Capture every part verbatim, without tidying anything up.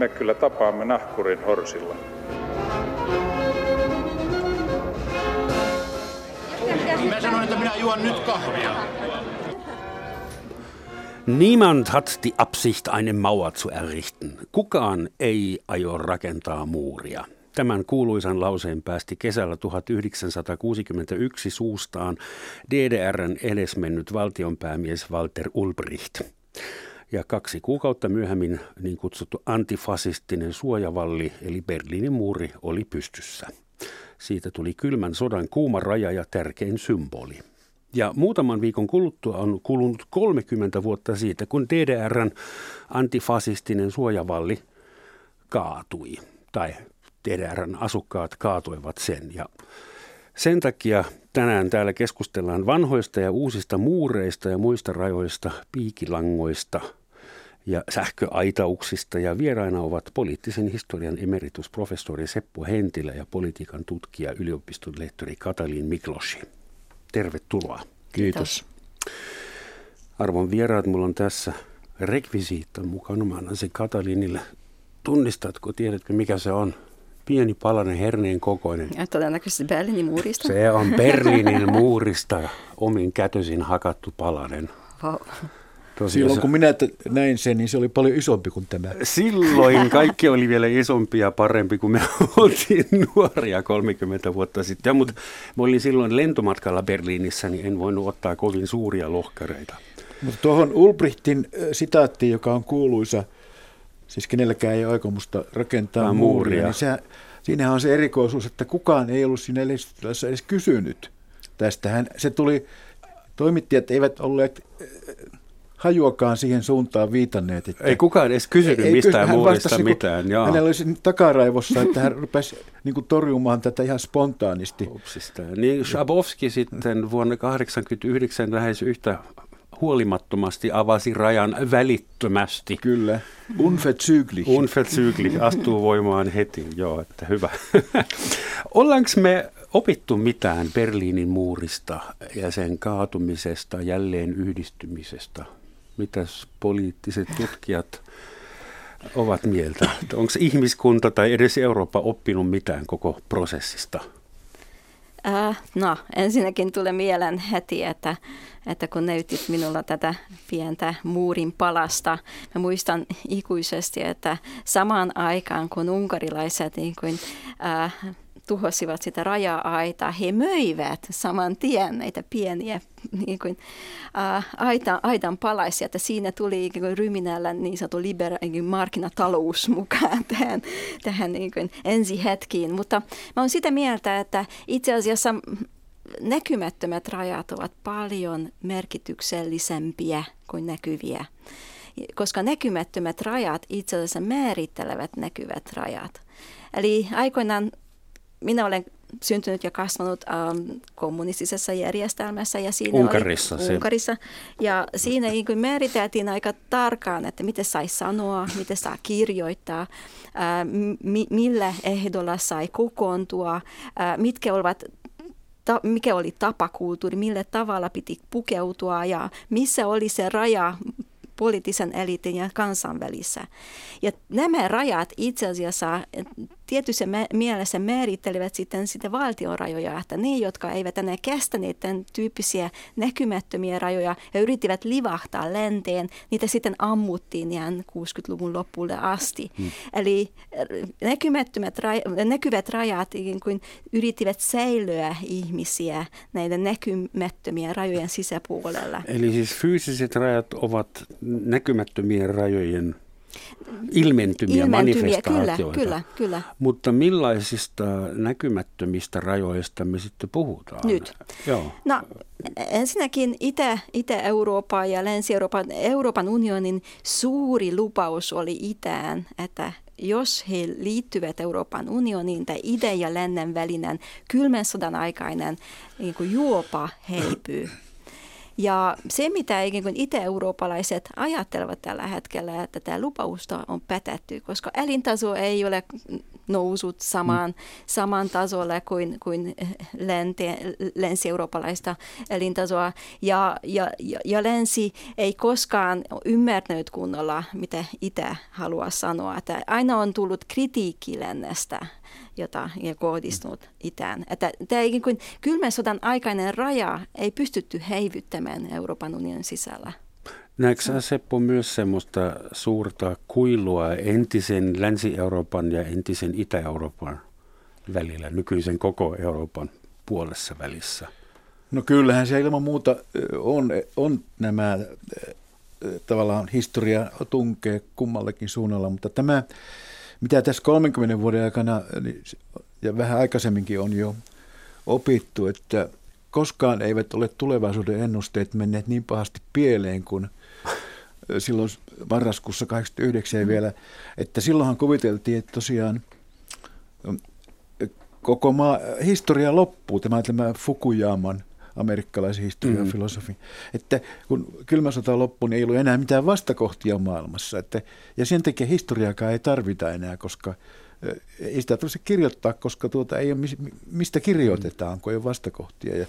me kyllä tapaamme nahkurin horsilla. Mä sanoin, että minä juon nyt kahvia. Niemand hat die Absicht, eine Mauer zu errichten. Kukaan ei aio rakentaa muuria. Tämän kuuluisan lauseen päästi kesällä tuhatyhdeksänsataakuusikymmentäyksi suustaan D D R:n edesmennyt valtionpäämies Walter Ulbricht. Ja kaksi kuukautta myöhemmin niin kutsuttu antifasistinen suojavalli eli Berliinin muuri oli pystyssä. Siitä tuli kylmän sodan kuuma raja ja tärkein symboli. Ja muutaman viikon kuluttua on kulunut kolmekymmentä vuotta siitä, kun D D R:n antifasistinen suojavalli kaatui. Tai D D R:n asukkaat kaatoivat sen. Ja sen takia tänään täällä keskustellaan vanhoista ja uusista muureista ja muista rajoista, piikilangoista ja sähköaitauksista. Ja vieraina ovat poliittisen historian emeritusprofessori Seppo Hentilä ja politiikan tutkija yliopiston lehtori Katalin Miklóssy. Tervetuloa. Kiitos. Arvon vieraat, mulla on tässä rekvisiitta mukana. Mä annan sen Katalinille. Tunnistatko, tiedätkö mikä se on? Pieni palanen herneen kokoinen. Ja todennäköisesti Berliinin muurista. Se on Berliinin muurista omin kätösin hakattu palanen. Wow. Tosiaan, silloin kun minä näin sen, niin se oli paljon isompi kuin tämä. Silloin kaikki oli vielä isompi ja parempi, kun me oltiin nuoria kolmekymmentä vuotta sitten. Mutta mä olin silloin lentomatkalla Berliinissä, niin en voinut ottaa kovin suuria lohkareita. Mutta tuohon Ulbrichtin sitaattiin, joka on kuuluisa, siis kenelläkään ei ole aikomusta rakentaa Tämä muuria, niin se, siinähän on se erikoisuus, että kukaan ei ollut siinä lehdistössä edes kysynyt tästähän. Se tuli, toimittajat eivät olleet hajuakaan siihen suuntaan viitanneet. Että ei kukaan edes kysynyt ei, mistään hän muurista vastasi, mitään. Kun, hänellä oli takaraivossa, että hän rupesi niin kuin torjumaan tätä ihan spontaanisti. Upsista. Niin Shabowski sitten vuonna tuhatyhdeksänsataakahdeksankymmentäyhdeksän lähes yhtä huolimattomasti avasi rajan välittömästi. Kyllä. Unverzüglich. Unverzüglich. Astuu voimaan heti. Joo, että hyvä. Ollaanko me opittu mitään Berliinin muurista ja sen kaatumisesta, jälleen yhdistymisestä? Mitäs poliittiset tutkijat ovat mieltä? Onko ihmiskunta tai edes Eurooppa oppinut mitään koko prosessista? Äh, no, ensinnäkin tulee mieleen heti, että, että kun näytit minulla tätä pientä muurin palasta, mä muistan ikuisesti, että samaan aikaan kun unkarilaiset niin kuin, äh, tuhosivat sitä raja-aitaa, he möivät saman tien näitä pieniä niin kuin, äh, aitan, aitan palaisia, että siinä tuli niin ryminällä niin sanottu libera- niin markkinatalous mukaan tähän, tähän niin kuin ensi hetkiin, mutta mä oon sitä mieltä, että itse asiassa näkymättömät rajat ovat paljon merkityksellisempiä kuin näkyviä, koska näkymättömät rajat itse asiassa määrittelevät näkyvät rajat. Eli aikoinaan minä olen syntynyt ja kasvanut ähm, kommunistisessa järjestelmässä ja siinä Unkarissa, oli, Unkarissa ja siinä niin määriteltiin aika tarkkaan, että miten sai sanoa, miten saa kirjoittaa, äh, mi- millä ehdolla sai kokoontua, äh, mitkä olivat Ta- mikä oli tapakulttuuri, millä tavalla piti pukeutua ja missä oli se raja poliittisen eliitin ja kansan välissä. Ja nämä rajat itse asiassa tietyssä mielessä määrittelevät sitten sitä valtion rajoja, että ne, jotka eivät enää kestäneet tämän tyyppisiä näkymättömiä rajoja ja yrittivät livahtaa länteen, niitä sitten ammuttiin ihan kuusikymmentäluvun lopulle asti. Hmm. Eli näkymättömät raj- näkyvät rajat kun yrittivät säilyä ihmisiä näiden näkymättömien rajojen sisäpuolella. Eli siis fyysiset rajat ovat näkymättömien rajojen ilmentymiä, ilmentymiä manifestaatioita. Kyllä, kyllä, kyllä. Mutta millaisista näkymättömistä rajoista me sitten puhutaan? Nyt. Joo. No, ensinnäkin Itä, Itä-Eurooppa ja Länsi-Euroopan Euroopan unionin suuri lupaus oli itään, että jos he liittyvät Euroopan unioniin tai idän ja lännen välinen kylmän sodan aikainen niin kuin juopa häipyy. Ja se, mitä ikään kuin itä-eurooppalaiset ajattelevat tällä hetkellä, että tämä lupausta on pätätty, koska elintaso ei ole nousut samaan, samaan tasolle kuin, kuin länsi-eurooppalaista elintasoa. Ja, ja, ja länsi ei koskaan ymmärtänyt kunnolla, mitä itä haluaa sanoa. Että aina on tullut kritiikki lännestä, jota ei kohdistunut itään. Että tämä kylmän sodan aikainen raja ei pystytty häivyttämään Euroopan unionin sisällä. Näetkö sinä, Seppo, myös semmoista suurta kuilua entisen Länsi-Euroopan ja entisen Itä-Euroopan välillä, nykyisen koko Euroopan puolessa välissä? No kyllähän se ilman muuta on, on nämä, tavallaan historia tunkee kummallakin suunnalla, mutta tämä, mitä tässä kolmenkymmenen vuoden aikana ja vähän aikaisemminkin on jo opittu, että koskaan eivät ole tulevaisuuden ennusteet menneet niin pahasti pieleen kuin silloin marraskuussa kahdeksankymmentäyhdeksän vielä, että silloinhan kuviteltiin, että tosiaan koko maa, historia loppuu, tämä, tämä Fukuyaman amerikkalaisen historian mm. filosofi, että kun kylmä sota loppui, niin ei ollut enää mitään vastakohtia maailmassa, että, ja sen takia historiaakaan ei tarvita enää, koska ei sitä tarvitse kirjoittaa, koska tuota ei ole, mistä kirjoitetaan, kun ei ole vastakohtia. Ja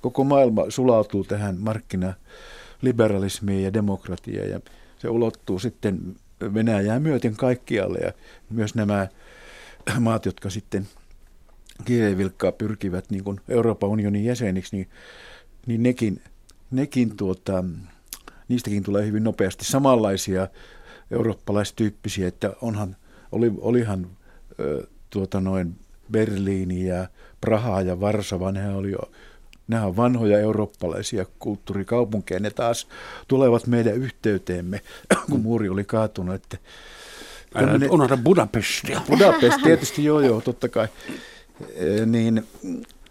koko maailma sulautuu tähän markkinaliberalismiin ja demokratiaan, ja se ulottuu sitten Venäjää myöten kaikkialle, ja myös nämä maat, jotka sitten kiirevilkkaa pyrkivät niin kuin Euroopan unionin jäseniksi, niin, niin nekin, nekin tuota, niistäkin tulee hyvin nopeasti samanlaisia eurooppalaistyyppisiä, että onhan Oli, olihan ö, tuota noin Berliini ja Praha ja Varsava, nehän oli jo, nehän on vanhoja eurooppalaisia kulttuurikaupunkeja. Ne taas tulevat meidän yhteyteemme, kun muuri oli kaatunut. Että, älä ne, unohda Budapestia. Budapest, tietysti joo, joo, totta kai. E, niin,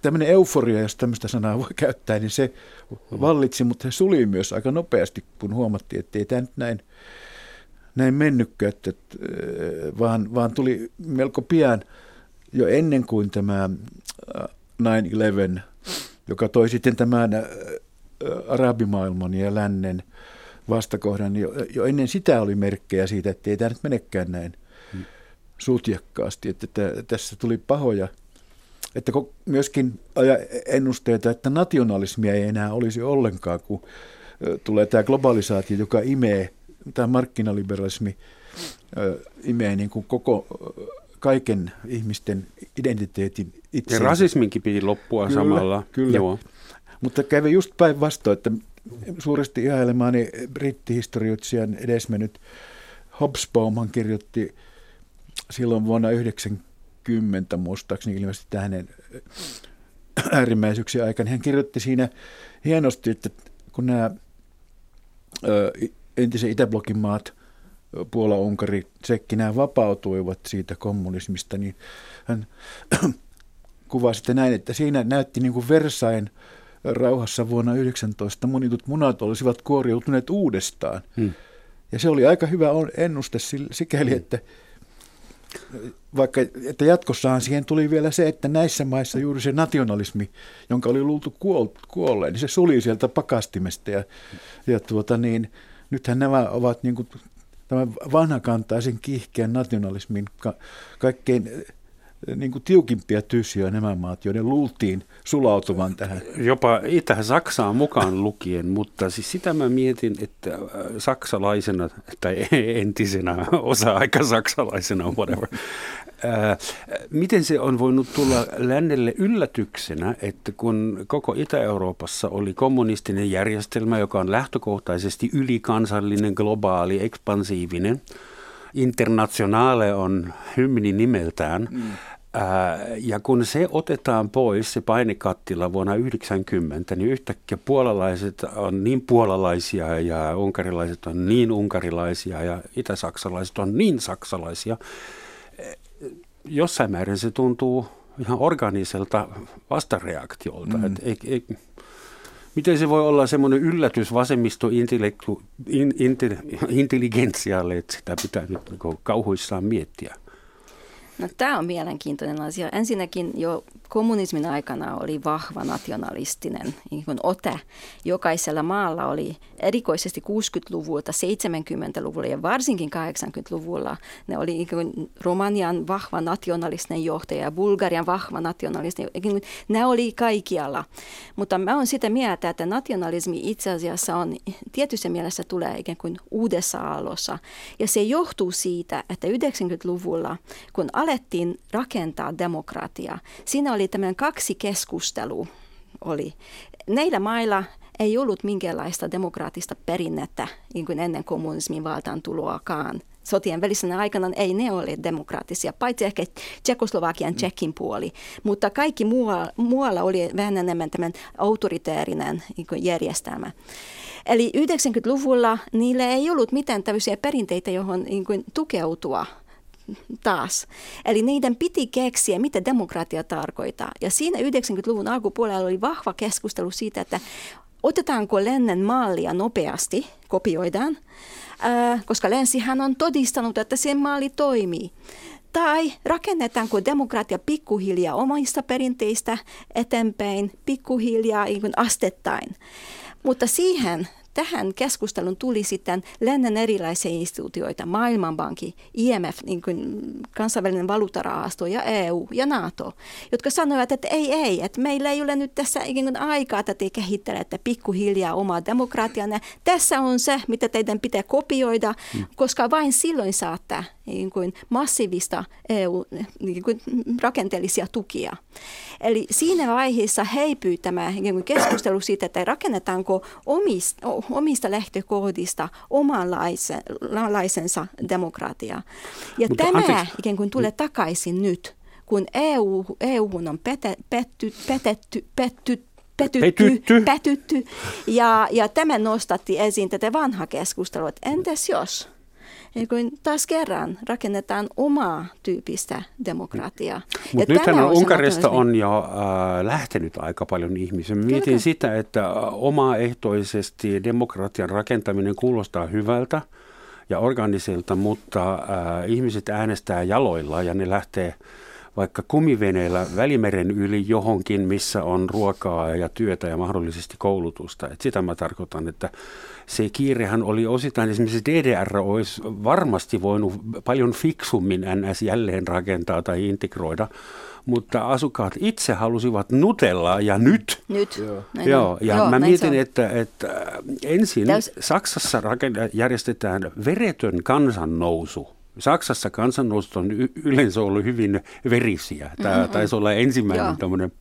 tämmöinen euforia, jos tämmöistä sanaa voi käyttää, niin se vallitsi, mutta se suli myös aika nopeasti, kun huomattiin, että ei tämä nyt näin. Näin mennykkään, vaan, vaan tuli melko pian jo ennen kuin tämä nine eleven, joka toi sitten tämän arabimaailman ja lännen vastakohdan, jo, jo ennen sitä oli merkkejä siitä, että ei tämä nyt menekään näin sutjakkaasti. Että t- tässä tuli pahoja, että myöskin ennusteita, että nationalismia ei enää olisi ollenkaan, kun tulee tämä globalisaatio, joka imee. Tämä markkinaliberalismi ö, imee niin kuin koko ö, kaiken ihmisten identiteetin itseensä. Ja rasisminkin piti loppua kyllä, samalla. Kyllä. Joo. Mutta kävi just päinvastoin, että suuresti ihailemaani brittihistorioitsijan edesmennyt Hobsbawmhan kirjoitti silloin vuonna yhdeksänkymmentä muistaakseni ilmeisesti tämä hänen äärimmäisyyksien aikana. Hän kirjoitti siinä hienosti, että kun nämä Ö, entisen Itäblokin maat, Puola, Unkari, Tsekki, nämä vapautuivat siitä kommunismista, niin hän kuvasi sitten näin, että siinä näytti niin kuin Versailles rauhassa vuonna yhdeksäntoista monitut munat olisivat kuoriutuneet uudestaan. Hmm. Ja se oli aika hyvä ennuste sikäli, että vaikka että jatkossahan siihen tuli vielä se, että näissä maissa juuri se nationalismi, jonka oli luultu kuolleen, niin se suli sieltä pakastimesta ja, ja tuota niin, nythän nämä ovat niin kuin tämän vanhakantaisen kiihkeän nationalismin ka- kaikkein niin kuin tiukimpia tyysiä nämä maat, joiden luultiin sulautuvan tähän. Jopa Itä-Saksaa mukaan lukien, mutta siis sitä mä mietin, että saksalaisena tai entisenä osa-aikasaksalaisena, whatever, ää, miten se on voinut tulla lännelle yllätyksenä, että kun koko Itä-Euroopassa oli kommunistinen järjestelmä, joka on lähtökohtaisesti ylikansallinen, globaali, ekspansiivinen, Internationale on hymni nimeltään, mm. Ää, ja kun se otetaan pois, se painekattila vuonna yhdeksänkymmentä, niin yhtäkkiä puolalaiset on niin puolalaisia ja unkarilaiset on niin unkarilaisia ja itäsaksalaiset on niin saksalaisia. Jossain määrin se tuntuu ihan orgaaniselta vastareaktiolta, mm. että ei, ei, miten se voi olla semmoinen yllätys vasemmistointelligentsialle, että sitä pitää nyt kauhuissaan miettiä? No, tämä on mielenkiintoinen asia. Ensinnäkin jo kommunismin aikana oli vahva nationalistinen niin kuin ote. Jokaisella maalla oli erikoisesti kuusikymmentäluvulta, seitsemänkymmentäluvulla ja varsinkin kahdeksankymmentäluvulla. Ne oli niin kuin Romanian vahva nationalistinen johtaja, Bulgarian vahva nationalistinen johtaja. Ne oli kaikkialla. Mutta mä olen sitä mieltä, että nationalismi itse asiassa on tietyssä mielessä tulee ikään kuin uudessa aallossa. Ja se johtuu siitä, että yhdeksänkymmentäluvulla, kun alettiin rakentaa demokratiaa, siinä oli tämmöinen kaksi keskustelua. Oli. Näillä mailla ei ollut minkäänlaista demokraattista perinnettä niin kuin ennen kommunismin valtaantuloakaan. Sotien välisenä aikana ei ne ole demokraattisia, paitsi ehkä Tsekoslovakian Tsekin puoli. Mutta kaikki muualla, muualla oli vähän enemmän tämän autoriteerinen järjestelmä. Eli yhdeksänkymmentäluvulla niillä ei ollut mitään tämmöisiä perinteitä, johon niin kuin tukeutua taas. Eli niiden piti keksiä, mitä demokratia tarkoittaa. Ja siinä yhdeksänkymmentäluvun alkupuolella oli vahva keskustelu siitä, että otetaanko lännen mallia nopeasti, kopioidaan, koska länsihän on todistanut, että sen malli toimii. Tai rakennetaanko demokratia pikkuhiljaa omista perinteistä eteenpäin, pikkuhiljaa astettain. Mutta siihen tähän keskustelun tuli sitten lännen erilaisia instituutioita, Maailmanpankki, I M F, niin kuin kansainvälinen valuutarahasto ja E U ja NATO, jotka sanoivat, että ei, ei, että meillä ei ole nyt tässä aikaa, että te kehittelette pikkuhiljaa omaa demokratianne. Tässä on se, mitä teidän pitää kopioida, koska vain silloin saatte niin kuin massiivista E U, niin kuin rakenteellisia tukia. Eli siinä vaiheessa häipyy tämä niin kuin keskustelu siitä, että rakennetaanko omista, omista lähtökohdista omanlaisensa demokratiaa. Ja mutta tämä anteeksi. Ikään kuin tulee takaisin nyt, kun E U, E U:hun on pete, petty, petetty, petty, petytty, petytty, ja, ja tämä nostatti esiin tätä vanhaa keskustelua, että entäs jos? Ja kun taas kerran rakennetaan omaa tyyppistä demokratiaa. Mutta nythän Unkarista on jo äh, lähtenyt aika paljon ihmisiä. Mietin Kyllä. sitä, että omaehtoisesti demokratian rakentaminen kuulostaa hyvältä ja organiselta, mutta äh, ihmiset äänestää jaloilla ja ne lähtee vaikka kumiveneellä Välimeren yli johonkin, missä on ruokaa ja työtä ja mahdollisesti koulutusta. Et sitä mä tarkoitan, että se kiirehän oli osittain, esimerkiksi D D R olisi varmasti voinut paljon fiksummin N S jälleen rakentaa tai integroida, mutta asukkaat itse halusivat nutella ja nyt. Nyt. Joo. Näin, Joo. Ja joo, mä mietin, että, että ensin Täys... Saksassa rakenn- järjestetään veretön kansannousu. Saksassa kansannousut on yleensä ollut hyvin verisiä. Tämä mm-hmm. taisi olla ensimmäinen Joo. tämmöinen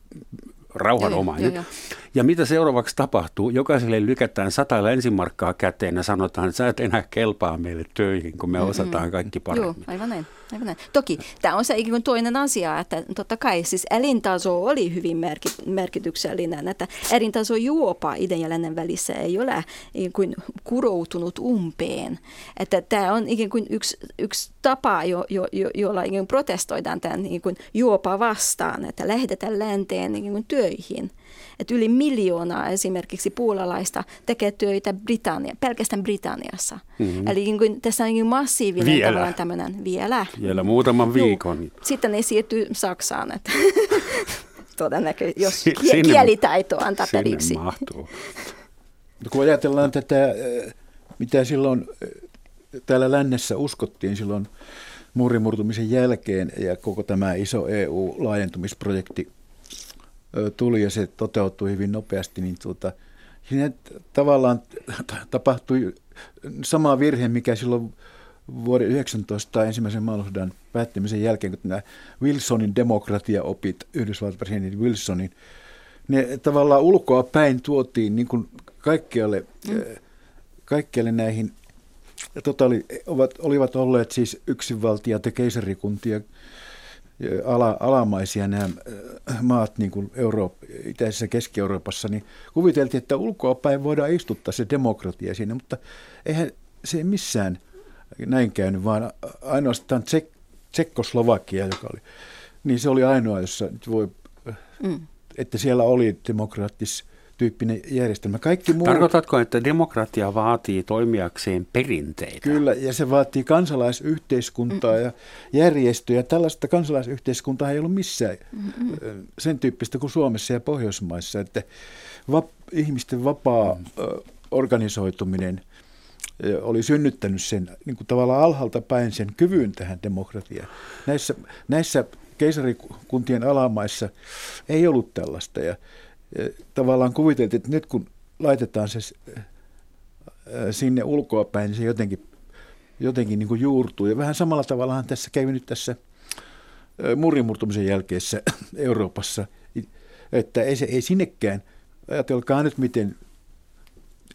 rauhanomainen. Jo, jo, jo. Ja mitä seuraavaksi tapahtuu? Jokaiselle lykätään sata länsimarkkaa käteen ja sanotaan, että sä et enää kelpaa meille töihin, kun me mm-hmm. osataan kaikki paremmin. Joo, aivan näin. Aivan näin. Toki tämä on se ikään toinen asia, että totta kai siis elintaso oli hyvin merkityksellinen, että elintaso juopa idän ja lännen välissä ei ole ikään kuin kuroutunut umpeen. Että tämä on ikään kuin yksi, yksi tapa, jo, jo, jo, jolla ikään protestoidaan tämän ikään kuin juopa vastaan, että lähdetään länteen ikään kuin töihin. Että yli miljoonaa esimerkiksi puolalaista tekee töitä Britannia, pelkästään Britanniassa. Mm-hmm. Eli niin kuin, tässä on niin massiivinen vielä. Tämmöinen vielä. Vielä muutaman viikon. No, sitten ne siirtyy Saksaan, että todennäköisesti, jos sinne, kielitaito antaa periksi. Sinne mahtuu. No, kun ajatellaan tätä, mitä silloin täällä lännessä uskottiin silloin muurimurtumisen jälkeen ja koko tämä iso E U-laajentumisprojekti, tuli ja se toteutui hyvin nopeasti, niin tuota, siinä tavallaan tapahtui sama virhe, mikä silloin vuoden yhdeksäntoista ensimmäisen maailmansodan päättymisen jälkeen, kun nämä Wilsonin demokratiaopit, Yhdysvaltain presidentin Wilsonin, ne tavallaan ulkoa päin tuotiin niin kuin kaikkialle, mm. kaikkialle näihin, totaali, ovat, olivat olleet siis yksinvaltiat ja keisarikuntia, Ala, alamaisia nämä maat niin kuin Euroop- itäisessä Keski-Euroopassa, niin kuviteltiin, että ulkoapäin voidaan istuttaa se demokratia siinä, mutta eihän se missään näin käynyt, vaan ainoastaan Tsek- Tsekkoslovakia, joka oli, niin se oli ainoa, jossa voi, mm. että siellä oli demokraattis tyyppinen järjestelmä. Kaikki muu... Tarkoitatko, että demokratia vaatii toimijakseen perinteitä? Kyllä, ja se vaatii kansalaisyhteiskuntaa ja järjestöjä. Tällaista kansalaisyhteiskuntaa ei ollut missään sen tyyppistä kuin Suomessa ja Pohjoismaissa, että va- ihmisten vapaa organisoituminen oli synnyttänyt sen niin kuin tavallaan alhaalta päin sen kyvyn tähän demokratiaan. Näissä, näissä keisarikuntien alamaissa ei ollut tällaista ja tavallaan kuviteltiin, että nyt kun laitetaan se sinne ulkoapäin, niin se jotenkin, jotenkin niin kuin juurtuu. Ja vähän samalla tavallahan tässä kävi nyt tässä muurinmurtumisen jälkeessä Euroopassa, että ei, se, ei sinnekään, ajatelkaa nyt miten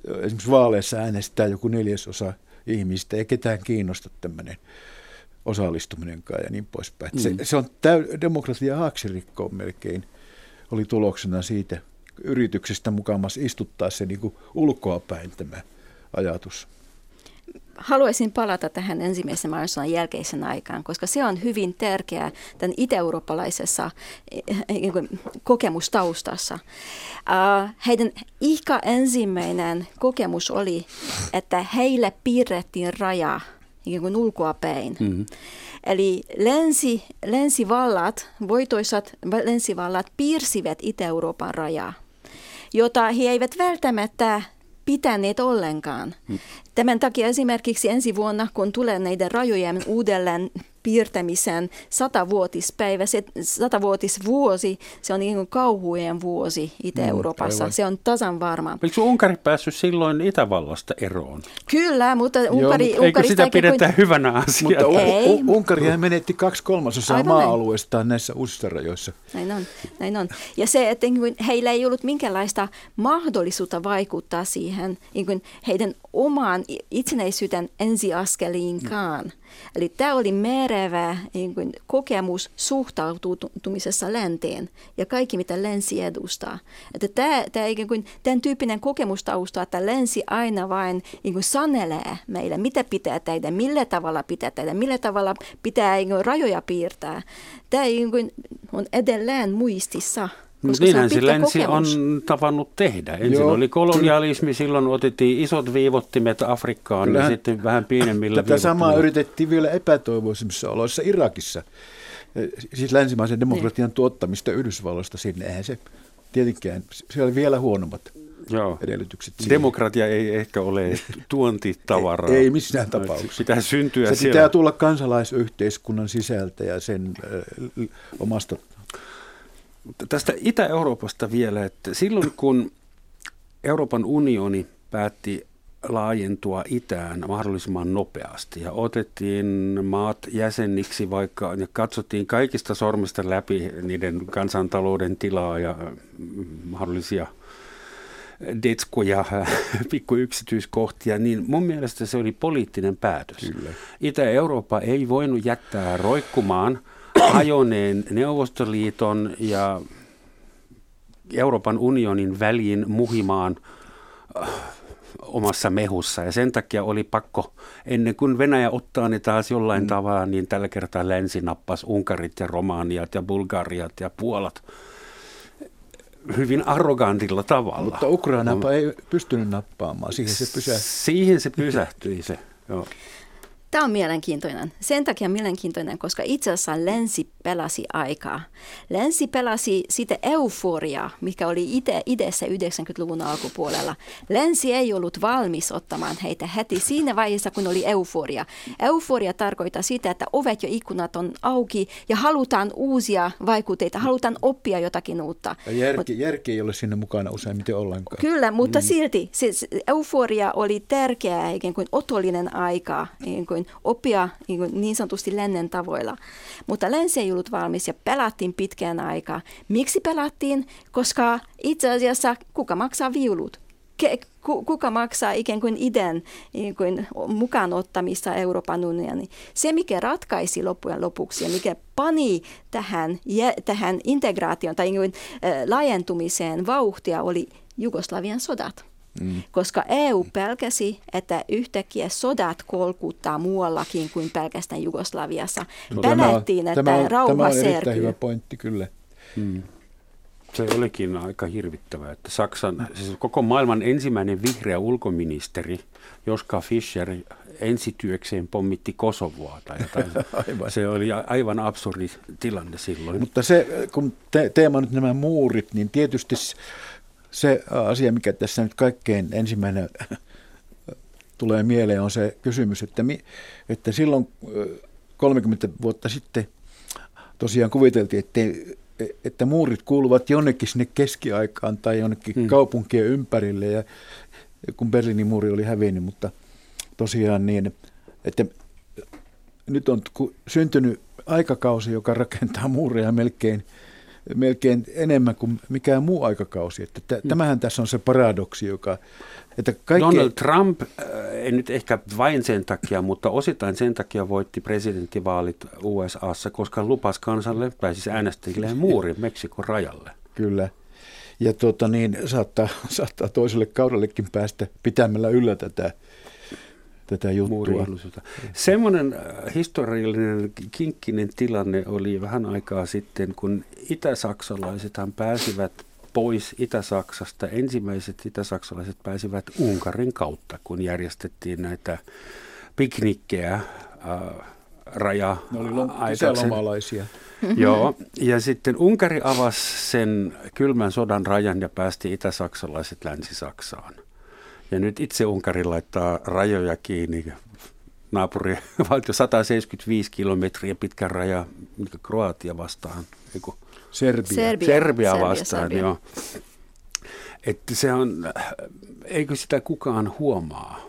esimerkiksi vaaleissa äänestää joku neljäsosa ihmistä, ei ketään kiinnosta tämmöinen osallistuminenkaan ja niin poispäin. Mm. Se, se on täy- demokratia haaksirikko melkein. Oli tuloksena siitä yrityksestä mukamas istuttaa se niin kuin ulkoapäin tämä ajatus. Haluaisin palata tähän ensimmäisen maailmansodan jälkeisen aikaan, koska se on hyvin tärkeää tämän itä-eurooppalaisessa kokemustaustassa. Heidän ihka ensimmäinen kokemus oli, että heille piirrettiin raja ulkoapäin. Mm-hmm. Eli länsi, länsivallat, voitoisat länsivallat piirsivät Itä-Euroopan rajaa, jota he eivät välttämättä pitäneet ollenkaan. Mm. Tämän takia esimerkiksi ensi vuonna, kun tulee näiden rajojen uudelleen piirtämisen satavuotispäivä, se satavuotisvuosi, se on niin kuin kauhujen vuosi Itä-Euroopassa. Mm, se on tasan varma. Oliko Unkari päässyt silloin Itävallasta eroon? Kyllä, mutta Unkari... Joo, mutta eikö sitä pidetään kuin... hyvänä asiaa? Mutta ei. Unkarihan menetti kaksi kolmasosaa maa-alueestaan näissä uusissa rajoissa. Näin on, näin on. Ja se, että heillä ei ollut minkäänlaista mahdollisuutta vaikuttaa siihen heidän omaan itsenäisyyden ensiaskeliinkaan. Mm. Eli tämä oli merevä niin kuin, kokemus suhtautumisessa länteen ja kaikki, mitä länsi edustaa. Että tämä, tämä, niin kuin, tämän tyyppinen kokemustausta, että länsi aina vain niin kuin, sanelee meille, mitä pitää tehdä, millä tavalla pitää tehdä, millä tavalla pitää niin kuin, rajoja piirtää. Tämä niin kuin, on edelleen muistissa. Koska niinhän se länsi kokemus on tavannut tehdä. Ensin Joo. oli kolonialismi, silloin otettiin isot viivottimet Afrikkaan Kyllähän ja sitten vähän pienemmillä tätä samaa yritettiin vielä epätoivoisimmissa oloissa Irakissa. Siis länsimaisen demokratian ne. tuottamista Yhdysvalloista sinne. Eihän se tietenkään, siellä oli vielä huonommat Joo. edellytykset. Siihen. Demokratia ei ehkä ole tuontitavaraa. Ei, ei missään tapauksessa. Pitää syntyä se siellä. Pitää tulla kansalaisyhteiskunnan sisältä ja sen äh, omasta... Tästä Itä-Euroopasta vielä, että silloin kun Euroopan unioni päätti laajentua itään mahdollisimman nopeasti ja otettiin maat jäseniksi, vaikka ja katsottiin kaikista sormista läpi niiden kansantalouden tilaa ja mahdollisia detskoja, pikkuyksityiskohtia, niin mun mielestä se oli poliittinen päätös. Kyllä. Itä-Eurooppa ei voinut jättää roikkumaan hajoneen Neuvostoliiton ja Euroopan unionin väliin muhimaan omassa mehussa. Ja sen takia oli pakko, ennen kuin Venäjä ottaa ne taas jollain mm. tavalla, niin tällä kertaa länsi nappasi Unkarit ja Romaniat ja Bulgariat ja Puolat hyvin arrogantilla tavalla. Mutta Ukraina no, ei pystynyt nappaamaan, siihen se pysähtyi. Siihen se pysähtyi se, joo. Tämä on mielenkiintoinen. Sen takia mielenkiintoinen, koska itse asiassa länsi pelasi aikaa. Länsi pelasi sitä euforiaa, mikä oli ite, idessä yhdeksänkymmentäluvun alkupuolella. Länsi ei ollut valmis ottamaan heitä heti siinä vaiheessa, kun oli euforia. Euforia tarkoittaa sitä, että ovet ja ikkunat on auki ja halutaan uusia vaikutteita, halutaan oppia jotakin uutta. Järki, järki ei ole sinne mukana useimmiten ollenkaan. Kyllä, mutta silti siis euforia oli tärkeä, ikään kuin otollinen aika, oppia niin sanotusti lännen tavoilla. Mutta länsi ei ollut valmis ja pelattiin pitkään aikaa. Miksi pelattiin? Koska itse asiassa kuka maksaa viulut? Kuka maksaa ikään kuin idän mukaan ottamista Euroopan unioniin? Se, mikä ratkaisi loppujen lopuksi ja mikä pani tähän, tähän integraation tai laajentumiseen vauhtia, oli Jugoslavian sodat. Mm. Koska E U pelkäsi, että yhtäkkiä sodat kolkuttaa muuallakin kuin pelkästään Jugoslaviassa. No, Pelättiin, että tämä, rauha tämä on, tämä on erittäin hyvä pointti, kyllä. Mm. Se olikin aika hirvittävää, että Saksan, siis koko maailman ensimmäinen vihreä ulkoministeri, Joska Fischer, ensityökseen pommitti Kosovoa. Tai se oli aivan absurdi tilanne silloin. Mutta se, kun te- teema nyt nämä muurit, niin tietysti se asia, mikä tässä nyt kaikkein ensimmäinen tulee mieleen, on se kysymys, että, mi- että silloin kolmekymmentä vuotta sitten tosiaan kuviteltiin, että että muurit kuuluvat jonnekin sinne keskiaikaan tai jonnekin hmm. kaupunkien ympärille, ja kun Berliinin muuri oli hävinnyt, mutta tosiaan niin, että nyt on syntynyt aikakausi, joka rakentaa muureja melkein, melkein enemmän kuin mikään muu aikakausi. Että tämähän tässä on se paradoksi, joka... Että kaikki... Donald Trump, ei nyt ehkä vain sen takia, mutta osittain sen takia voitti presidenttivaalit U S A:ssa, koska lupasi kansalle, tai siis äänestäjille muurin Meksikon rajalle. Kyllä. Ja tuota niin, saattaa, saattaa toiselle kaudellekin päästä pitämällä yllä tätä, tätä juttua. Semmoinen historiallinen kinkkinen tilanne oli vähän aikaa sitten, kun itäsaksalaisethan pääsivät pois Itä-Saksasta. Ensimmäiset itäsaksalaiset pääsivät Unkarin kautta, kun järjestettiin näitä piknikkejä äh, raja-aikaisen. Joo, ja sitten Unkari avasi sen kylmän sodan rajan ja päästi itäsaksalaiset Länsi-Saksaan. Ja nyt itse Unkari laittaa rajoja kiinni. Naapuri valtio sata seitsemänkymmentäviisi kilometriä pitkä raja Kroatia vastaan, eiku Serbia. Serbia. Serbia vastaan, Serbia. Joo. Että se on, eikö sitä kukaan huomaa,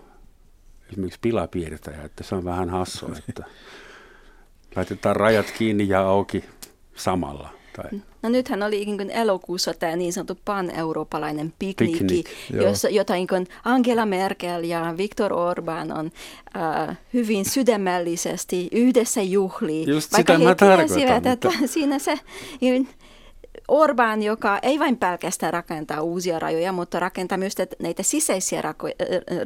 esimerkiksi pilapiirtäjä, että se on vähän hassua, että laitetaan rajat kiinni ja auki samalla. Tai. No nythän oli elokuussa tämä niin sanottu pan-eurooppalainen piknikki, Piknik, jossa, jota Angela Merkel ja Viktor Orbán on äh, hyvin sydämellisesti yhdessä juhlii. Just sitä mä tarkoitan. Että mutta... Siinä se Orbán, joka ei vain pelkästään rakentaa uusia rajoja, mutta rakentaa myös näitä sisäisiä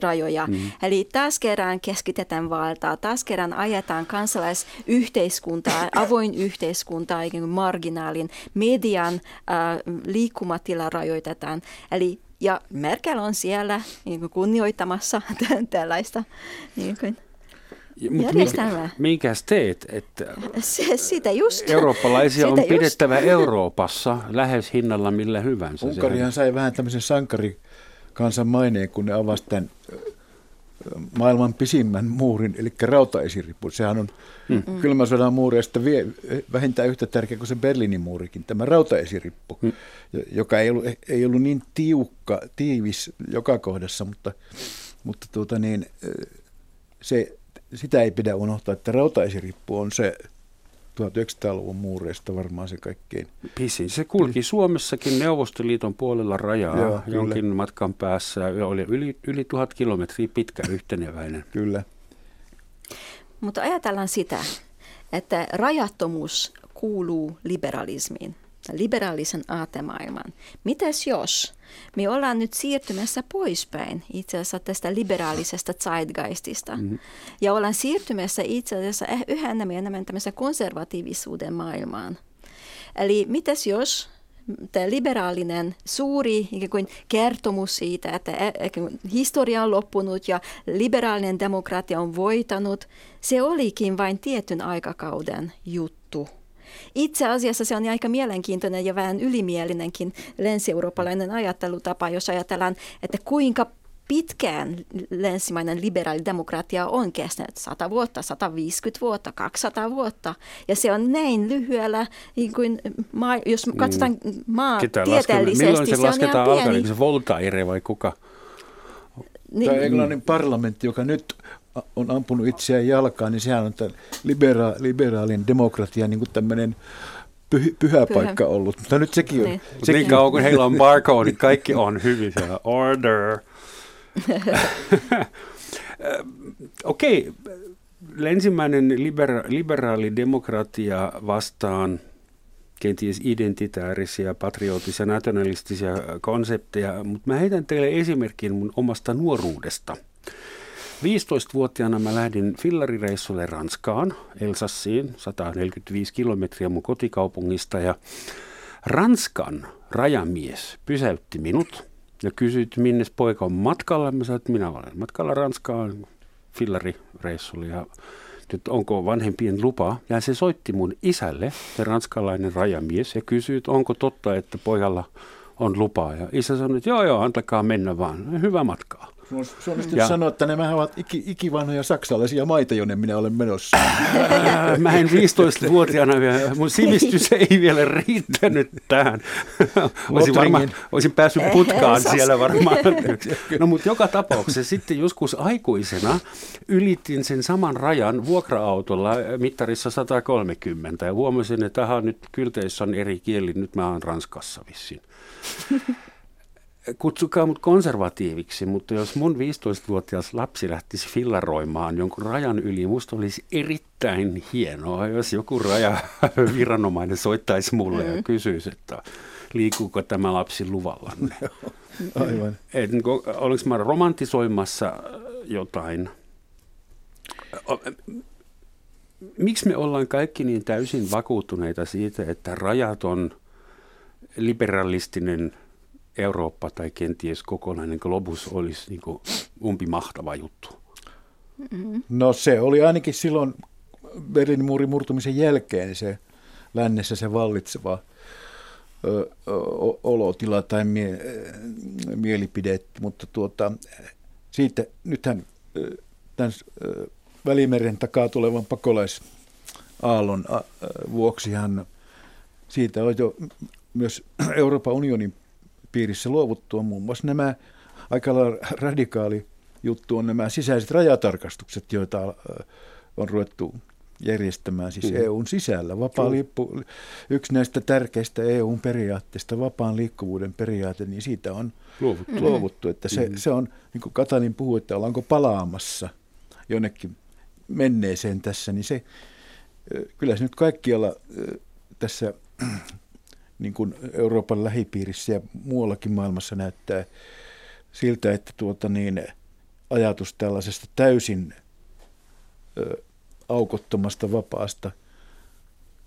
rajoja. Mm-hmm. Eli taas kerran keskitetään valtaa, taas kerran ajetaan kansalaisyhteiskuntaa, avoin yhteiskuntaa, marginaalin, median äh, liikkumatila rajoitetaan. Eli, ja Merkel on siellä niin kuin kunnioittamassa tällaista niin kuin järjestelmää. Minkäs teet, että se, sitä just. eurooppalaisia sitä on pidettävä just. Euroopassa lähes hinnalla millä hyvänsä. Unkarihan sai vähän tämmöisen sankarikansan maineen, kun ne avasi tämän maailman pisimmän muurin, eli rautaesiripun. Sehän on mm. kylmän sodan muuri, ja sitten vie, vähintään yhtä tärkeä kuin se Berliinin muurikin, tämä rautaesirippu, mm. joka ei ollut, ei ollut niin tiukka, tiivis joka kohdassa, mutta, mutta tuota niin, se... Sitä ei pidä unohtaa, että rautaesirippu on se tuhatyhdeksänsataaluvun muureista varmaan se kaikkein pisin. Se kulki Suomessakin Neuvostoliiton puolella rajaa. Joo, jonkin kyllä. matkan päässä. Oli yli, yli tuhat kilometriä pitkä yhteneväinen. Kyllä. Mutta ajatellaan sitä, että rajattomuus kuuluu liberalismiin, liberaalisen aatemaailman. Mitäs jos me ollaan nyt siirtymässä poispäin itse asiassa tästä liberaalisesta zeitgeistista mm-hmm. ja ollaan siirtymässä itse asiassa yhä enemmän ja enemmän tämmöisen konservatiivisuuden maailmaan. Eli mitäs jos tämä liberaalinen suuri kuin kertomus siitä, että historia on loppunut ja liberaalinen demokratia on voitanut, se olikin vain tietyn aikakauden juttu. Itse asiassa se on aika mielenkiintoinen ja vähän ylimielinenkin länsi-eurooppalainen ajattelutapa, jos ajatellaan, että kuinka pitkään länsimainen liberaalidemokratia on kestänyt sata vuotta, sata viisikymmentä vuotta, kaksisataa vuotta. Ja se on näin lyhyellä, niin kuin maa, jos katsotaan maa Ketä tieteellisesti, milloin se, se lasketaan alkaen, se Voltaire vai kuka? Niin, Tämä Englannin parlamentti, joka nyt on ampunut itseään jalkaan, niin sehän on libera- liberaalin demokratia niin kuin tämmöinen pyh- pyhä paikka ollut. Mutta nyt sekin on. Niin, sekin niin kauan kun heillä on barcode, niin kaikki on hyvin. Order. Okei, okay. Ensimmäinen libera- liberaali demokratia vastaan kenties identitäärisiä, patriootisia, nationalistisia konsepteja, mutta mä heitän teille esimerkin mun omasta nuoruudesta. viisitoistavuotiaana mä lähdin fillarireissulle Ranskaan, Elsassiin, sataneljäkymmentäviisi kilometriä mun kotikaupungista, ja Ranskan rajamies pysäytti minut ja kysyi, että minne poika on matkalla. Mä sanoin, että minä olen matkalla Ranskaan fillarireissulla ja että onko vanhempien lupa. Ja se soitti mun isälle, se ranskalainen rajamies, ja kysyi, että onko totta, että pojalla on lupaa. Ja isä sanoi, että joo, joo, antakaa mennä vaan. Hyvää matkaa. Se on nyt sanoa, että nämä ovat iki, ikivanhoja saksalaisia maita, jonne minä olen menossa. Mä en viisitoistavuotiaana vielä, mun sivistys ei vielä riittänyt tähän. Olisin, varmaan, olisin päässyt putkaan siellä varmaan. No mutta joka tapauksessa sitten joskus aikuisena ylitin sen saman rajan vuokra-autolla mittarissa sata kolmekymmentä ja huomasin, että tähän nyt kylteissä on eri kieli, nyt mä oon Ranskassa vissiin. Kutsukaa mut konservatiiviksi, mutta jos mun viisitoistavuotias lapsi lähtisi fillaroimaan jonkun rajan yli, musta olisi erittäin hienoa, jos joku rajaviranomainen soittaisi mulle ja kysyisi, että liikuuko tämä lapsi luvallanne. Aivan. Et, olenko mä romantisoimassa jotain? Miksi me ollaan kaikki niin täysin vakuuttuneita siitä, että rajat on liberalistinen Eurooppa tai kenties kokonainen globus olisi niin kuin umpimahtava juttu? No se oli ainakin silloin Berliinin muurin murtumisen jälkeen se lännessä se vallitseva ö, o, olotila tai mie, mielipide, mutta tuota, siitä nythän tämän Välimeren takaa tulevan pakolaisaallon a, vuoksihan siitä on jo myös Euroopan unionin piirissä luovuttua, muun muassa nämä aika radikaali juttu on nämä sisäiset rajatarkastukset, joita on ruvettu järjestämään siis mm. E U:n sisällä. Vapaa liippu, yksi näistä tärkeistä E U:n periaatteista, vapaan liikkuvuuden periaate, niin siitä on luovuttu. luovuttu että se, mm. se on, niin kuin Katalin puhui, että ollaanko palaamassa jonnekin menneeseen tässä, niin se kyllä se nyt kaikkialla tässä niin kuin Euroopan lähipiirissä ja muuallakin maailmassa näyttää siltä, että tuota niin, ajatus tällaisesta täysin ö, aukottomasta, vapaasta,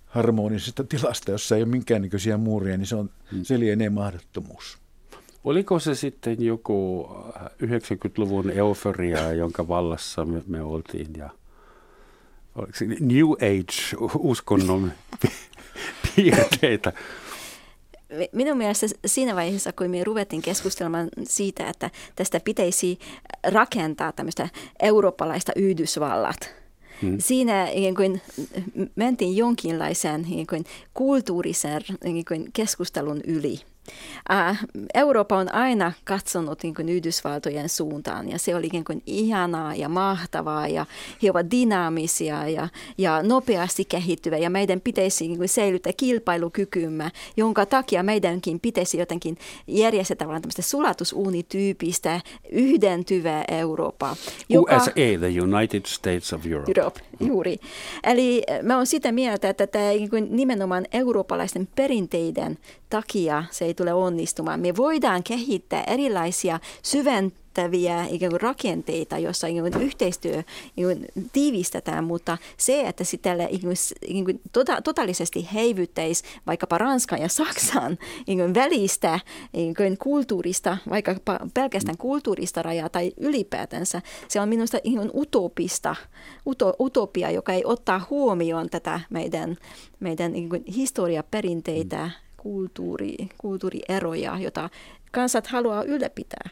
harmonisesta tilasta, jossa ei ole minkäännäköisiä muuria, niin se, on, hmm. se lienee mahdottomuus. Oliko se sitten joku yhdeksänkymmentäluvun euforia, jonka vallassa me, me oltiin, ja oliko se New Age-uskonnon piirteitä? Minun mielestä siinä vaiheessa, kun me ruvettiin keskustelemaan siitä, että tästä pitäisi rakentaa tämmöistä eurooppalaista Yhdysvallat, mm. siinä kun mentiin jonkinlaisen kun kulttuurisen kun keskustelun yli. Eurooppa on aina katsonut niin kuin Yhdysvaltojen suuntaan ja se oli niin kuin ihanaa ja mahtavaa ja he ovat dynaamisia ja, ja nopeasti kehittyvä ja meidän pitäisi niin kuin säilyttää kilpailukykymme, jonka takia meidänkin pitäisi jotenkin järjestää tavallaan tämmöistä sulatusuunityypistä yhdentyvää Eurooppaa. Joka... U S A, the United States of Europe. Europe juuri. Eli mä oon sitä mieltä, että tämä niin kuin nimenomaan eurooppalaisten perinteiden takia se ei tule onnistumaan. Me voidaan kehittää erilaisia syventäviä ikään kuin rakenteita, joissa ikään kuin yhteistyö ikään kuin tiivistetään, mutta se, että sitä ikään kuin totaalisesti heivyttäisi vaikkapa Ranskan ja Saksan ikään kuin välistä ikään kuin kulttuurista, vaikka pelkästään kulttuurista rajaa tai ylipäätänsä, se on minusta ikään kuin utopista, uto, utopia, joka ei ottaa huomioon tätä meidän, meidän ikään kuin historiaperinteitä, Kulttuuri, kulttuurieroja, jota kansat haluaa ylläpitää.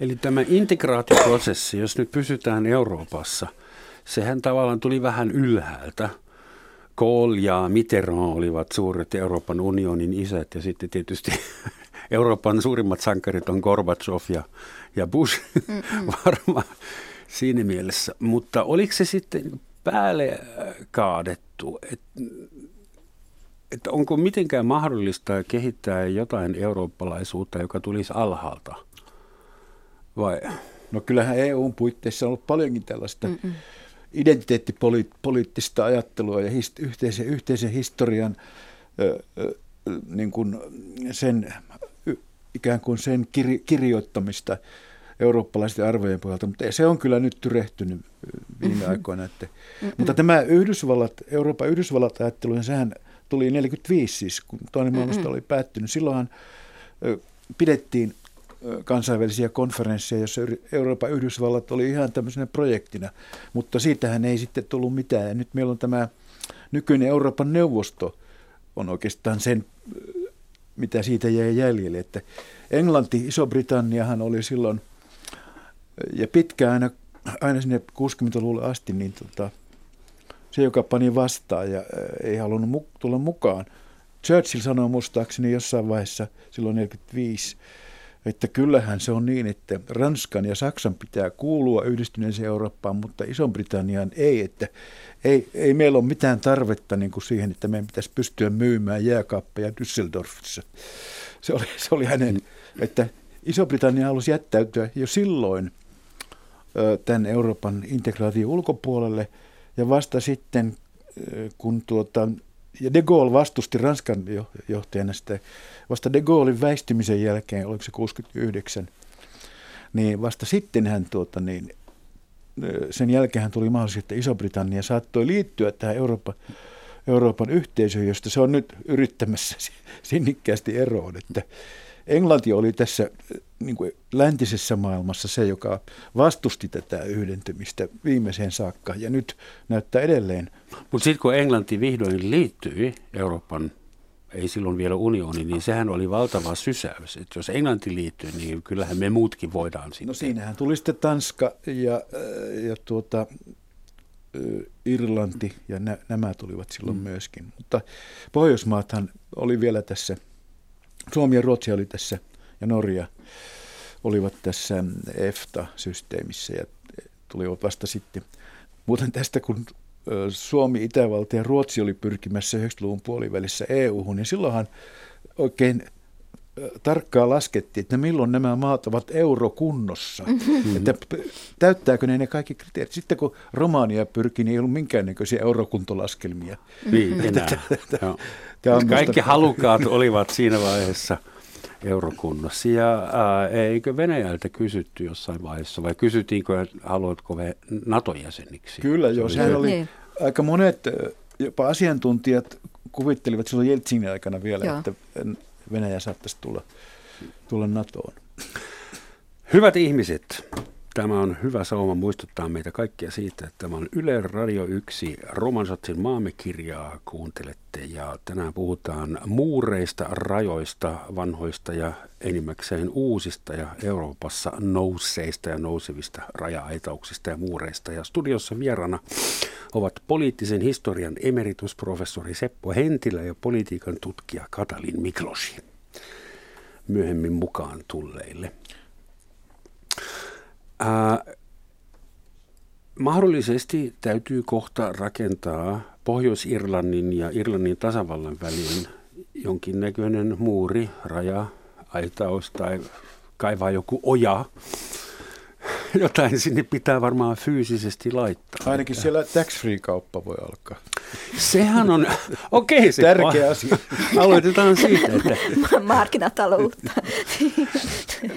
Eli tämä integraatioprosessi, jos nyt pysytään Euroopassa, sehän tavallaan tuli vähän ylhäältä. Kohl ja Mitterrand olivat suuret Euroopan unionin isät ja sitten tietysti Euroopan suurimmat sankarit on Gorbachev ja, ja Bush varmaan siinä mielessä. Mutta oliko se sitten päälle kaadettu, että Että onko mitenkään mahdollista kehittää jotain eurooppalaisuutta, joka tulisi alhaalta? Vai? No kyllähän E U:n puitteissa on ollut paljonkin tällaista Mm-mm. identiteettipoliittista ajattelua ja hist- yhteisen, yhteisen historian ö, ö, niin kuin sen, ikään kuin sen kir- kirjoittamista eurooppalaisten arvojen pohjalta, mutta se on kyllä nyt tyrehtynyt viime aikoina. Että, mutta tämä Yhdysvallat, Euroopan Yhdysvallat-ajattelu, sehän tuli neljäkymmentäviisi siis, kun toinen maailmansota oli päättynyt. Silloinhan pidettiin kansainvälisiä konferensseja, jossa Euroopan Yhdysvallat oli ihan tämmöisenä projektina, mutta siitähän ei sitten tullut mitään. Ja nyt meillä on tämä nykyinen Euroopan neuvosto on oikeastaan sen, mitä siitä jäi jäljelle. Että Englanti, Iso-Britanniahan oli silloin ja pitkään aina, aina sinne kuusikymmentäluvulle asti, niin tota, se, joka pani vastaan ja ei halunnut mu- tulla mukaan. Churchill sanoi muistaakseni jossain vaiheessa silloin neljäkymmentäviisi, että kyllähän se on niin, että Ranskan ja Saksan pitää kuulua yhdistyneeseen Eurooppaan, mutta Ison-Britannian ei, että ei, ei meillä ole mitään tarvetta niin kuin siihen, että meidän pitäisi pystyä myymään jääkaappeja Düsseldorfissa. Se oli, se oli hänen, että Iso-Britannia halusi jättäytyä jo silloin tämän Euroopan integraation ulkopuolelle ja vasta sitten, kun tuota... Ja De Gaulle vastusti Ranskan johtajana sitä. Vasta De Gaullein väistymisen jälkeen, oliko se kuusikymmentäyhdeksän, niin vasta sitten hän tuota, niin, sen jälkeen hän tuli mahdollisesti, että Iso-Britannia saattoi liittyä tähän Euroopan, Euroopan yhteisöön, josta se on nyt yrittämässä sinnikkäästi eroon. Että Englanti oli tässä niin kuin läntisessä maailmassa se, joka vastusti tätä yhdentymistä viimeiseen saakka, ja nyt näyttää edelleen. Mutta sitten kun Englanti vihdoin liittyi Euroopan, ei silloin vielä unioni, niin sehän oli valtava sysäys. Et jos Englanti liittyy, niin kyllähän me muutkin voidaan sitten. No siinähän tuli sitten Tanska ja, ja tuota, Irlanti, ja nä, nämä tulivat silloin mm. myöskin. Mutta Pohjoismaathan oli vielä tässä, Suomi ja Ruotsi oli tässä, ja Norja olivat tässä EFTA-systeemissä ja tulivat vasta sitten. Muuten tästä, kun Suomi, Itävalta ja Ruotsi oli pyrkimässä yhdeksänkymmentäluvun puolivälissä E U:hun, niin silloinhan oikein tarkkaan laskettiin, että milloin nämä maat ovat eurokunnossa, mm-hmm. että täyttääkö ne ne kaikki kriteerit. Sitten kun Romania pyrki, niin ei ollut minkäännäköisiä eurokuntolaskelmia. Niin, enää. Kaikki halukkaat olivat siinä vaiheessa eurokunnassa. Ja ää, eikö Venäjältä kysytty jossain vaiheessa, vai kysytiinkö, että haluatko NATO-jäseniksi? Kyllä, joo. Se oli niin. Aika monet, jopa asiantuntijat kuvittelivat silloin Jeltsinin aikana vielä, joo. että Venäjä saattaisi tulla, tulla NATOon. Hyvät ihmiset, tämä on hyvä sauma muistuttaa meitä kaikkia siitä, että tämä on Yle Radio yksi, Roman Schazin maamekirjaa kuuntelette. Ja tänään puhutaan muureista, rajoista, vanhoista ja enimmäkseen uusista ja Euroopassa nousseista ja nousevista raja-aitauksista ja muureista. Ja studiossa vieraana ovat poliittisen historian emeritusprofessori Seppo Hentilä ja politiikan tutkija Katalin Miklóssy myöhemmin mukaan tulleille. Äh, mahdollisesti täytyy kohta rakentaa Pohjois-Irlannin ja Irlannin tasavallan väliin jonkinnäköinen muuri, raja, aitaus tai kaivaa joku oja. Jotain sinne pitää varmaan fyysisesti laittaa. Ainakin siellä tax-free-kauppa voi alkaa. Sehän on, okei okay, se tärkeä on. Asia. Aloitetaan siitä, että... Markkinataloutta.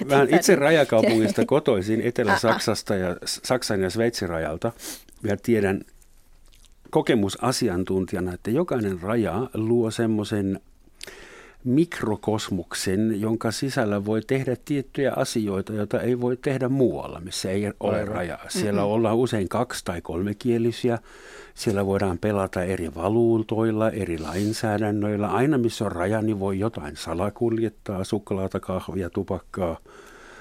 Vähän itse rajakaupungista kotoisin Etelä-Saksasta ja Saksan ja Sveitsin rajalta. Ja tiedän kokemusasiantuntijana, että jokainen raja luo semmoisen mikrokosmuksen, jonka sisällä voi tehdä tiettyjä asioita, joita ei voi tehdä muualla, missä ei ole rajaa. Siellä mm-hmm. ollaan usein kaksi- tai kolmekielisiä, siellä voidaan pelata eri valuutoilla, eri lainsäädännöillä. Aina missä on raja, niin voi jotain salakuljettaa, suklaata, kahvia, tupakkaa.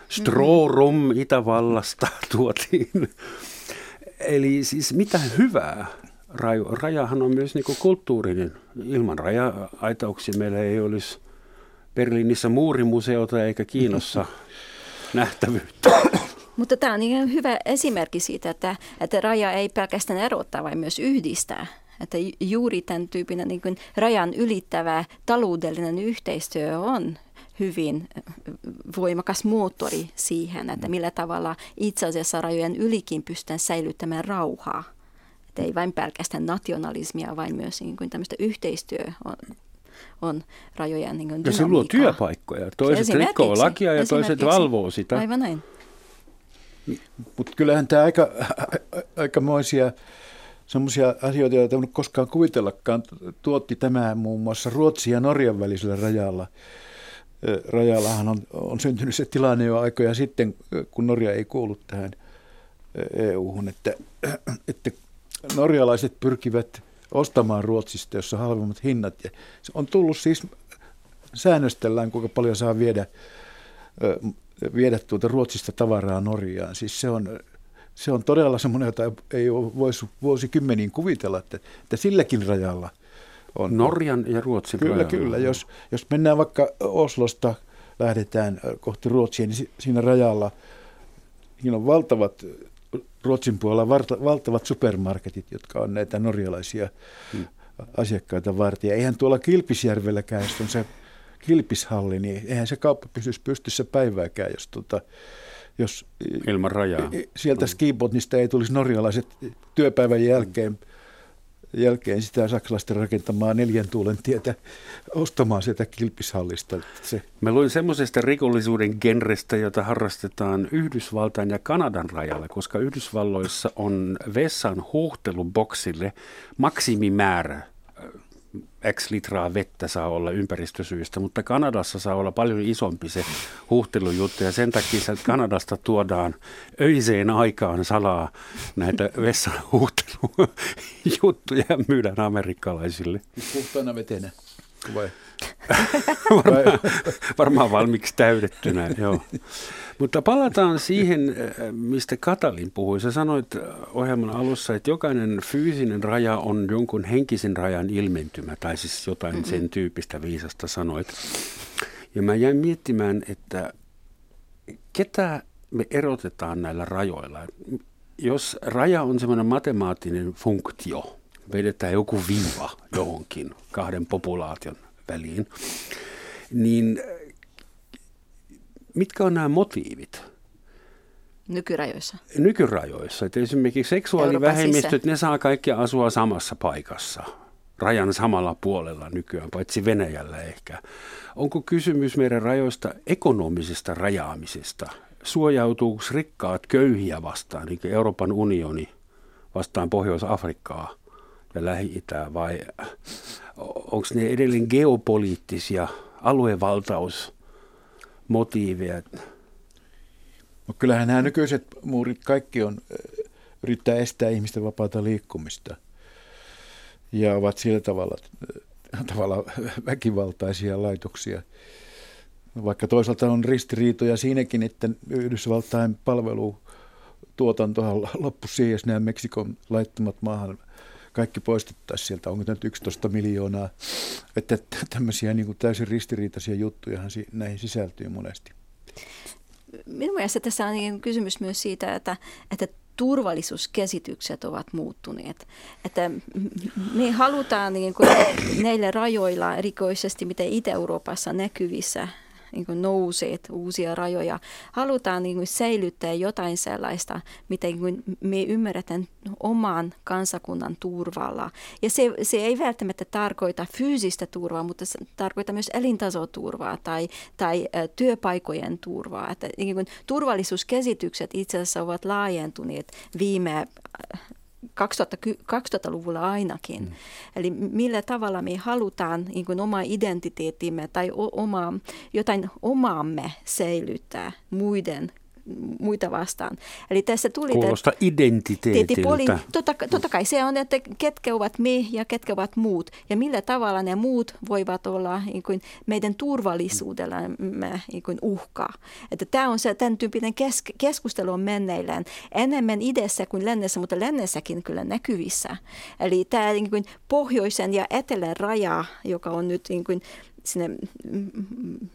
Strorum mm-hmm. Itävallasta tuotiin. Eli siis mitä hyvää. Rajahan on myös niin kuin kulttuurinen. Ilman raja-aitauksia meillä ei olisi Berliinissä muurimuseota eikä Kiinassa nähtävyyttä. Mutta tämä on ihan hyvä esimerkki siitä, että, että raja ei pelkästään erottaa, vaan myös yhdistää. Että juuri tämän tyyppinen niin kuin rajan ylittävä taloudellinen yhteistyö on hyvin voimakas moottori siihen, että millä tavalla itse asiassa rajojen ylikin pystytään säilyttämään rauhaa. Että ei vain pelkästään nationalismia, vaan myös niin kuin tämmöistä yhteistyö on, on rajojen niin kuin dynamiikkaa. Ja se luo työpaikkoja. Toiset rikkoo lakia ja toiset valvoo sitä. Aivan näin. Mutta kyllähän tämä aika, aikamoisia semmoisia asioita, joita ei koskaan kuvitellakaan. Tuotti tämä muun muassa Ruotsin ja Norjan välisellä rajalla. Rajallahan on, on syntynyt se tilanne jo aikoja sitten, kun Norja ei kuulu tähän E U:hun, että, että norjalaiset pyrkivät ostamaan Ruotsista, jossa on halvemmat hinnat. Ja se on tullut siis säännöstellään, kuinka paljon saa viedä, viedä tuota Ruotsista tavaraa Norjaan. Siis se on, se on todella semmoinen, jota ei voisi vuosikymmeniin kuvitella, että, että silläkin rajalla on. Norjan ja Ruotsin kyllä, rajalla. Kyllä, kyllä. Jos, jos mennään vaikka Oslosta, lähdetään kohti Ruotsia, niin siinä rajalla siinä on valtavat, Ruotsin puolella valtavat supermarketit, jotka on näitä norjalaisia hmm. asiakkaita varten. Eihän tuolla Kilpisjärvelläkään, jos on se Kilpishalli, niin eihän se kauppa pysyisi pystyssä päivääkään, jos, tuota, jos ilman rajaa. Sieltä Skibotnista ei tulisi norjalaiset työpäivän jälkeen, jälkeen sitä saksalaisten rakentamaa neljän tuulen tietä ostamaan sieltä Kilpishallista. Se. Mä luin semmoisesta rikollisuuden genrestä, jota harrastetaan Yhdysvaltain ja Kanadan rajalla, koska Yhdysvalloissa on vessan huuhteluboksille maksimimäärä. X litraa vettä saa olla ympäristösyistä, mutta Kanadassa saa olla paljon isompi se huuhtelujuttu, ja sen takia sieltä Kanadasta tuodaan öiseen aikaan salaa näitä vessan huuhtelujuttuja ja myydään amerikkalaisille. Puhtaana vetenä, vai? varmaan, varmaan valmiiksi täydettynä, joo. Mutta palataan siihen, mistä Katalin puhui. Sä sanoit ohjelman alussa, että jokainen fyysinen raja on jonkun henkisen rajan ilmentymä, tai siis jotain sen tyyppistä viisasta sanoit. Ja mä jäin miettimään, että ketä me erotetaan näillä rajoilla. Jos raja on semmoinen matemaattinen funktio, vedetään joku viiva johonkin kahden populaation väliin, niin mitkä on nämä motiivit? Nykyrajoissa. Nykyrajoissa. Että esimerkiksi seksuaalivähemmistöt, ne saa kaikki asua samassa paikassa, rajan samalla puolella nykyään, paitsi Venäjällä ehkä. Onko kysymys meidän rajoista ekonomisesta rajaamisesta? Suojautuuko rikkaat köyhiä vastaan, niin kuin Euroopan unioni vastaan Pohjois-Afrikkaa ja Lähi-Itää, vai onko ne edelleen geopoliittisia aluevaltaus? Motiiveja. No kyllähän nämä nykyiset muurit kaikki on, yrittää estää ihmisten vapaata liikkumista ja ovat sillä tavalla, tavalla väkivaltaisia laitoksia. Vaikka toisaalta on ristiriitoja siinäkin, että Yhdysvaltain palvelutuotantohan loppui siihen, jos nämä Meksikon laittomat maahan kaikki poistettaisiin sieltä, onko tämä yksitoista miljoonaa, että tämmöisiä niin kuin täysin ristiriitaisia juttujahan näihin sisältyy monesti. Minun mielestä tässä on kysymys myös siitä, että, että turvallisuuskäsitykset ovat muuttuneet. Että me halutaan niin kuin näillä rajoilla, erikoisesti mitä Itä-Euroopassa näkyvissä, niin kuin nouseet uusia rajoja. Halutaan niin kuin säilyttää jotain sellaista, mitä niin kuin me ymmärretään oman kansakunnan turvalla. Ja se, se ei välttämättä tarkoita fyysistä turvaa, mutta se tarkoittaa myös elintasoturvaa tai, tai ä, työpaikojen turvaa. Että, niin kuin turvallisuuskäsitykset itse asiassa ovat laajentuneet viime kaksituhattaluvulla ainakin. Mm. Eli millä tavalla me halutaan niin kuin oma identiteettimme tai oma, jotain omaamme säilyttää muiden, muita vastaan. Eli tässä tuli kuulostaa identiteetiltä. Totta, totta kai se on, että ketkä ovat me ja ketkä ovat muut. Ja millä tavalla ne muut voivat olla niin kuin meidän turvallisuudellamme niin kuin uhkaa. Että tämä on se, tämän tyyppinen kesk- keskustelu on menneillään enemmän idässä kuin lännessä, mutta lännessäkin kyllä näkyvissä. Eli tämä niin kuin pohjoisen ja etelän raja, joka on nyt niin kuin sinne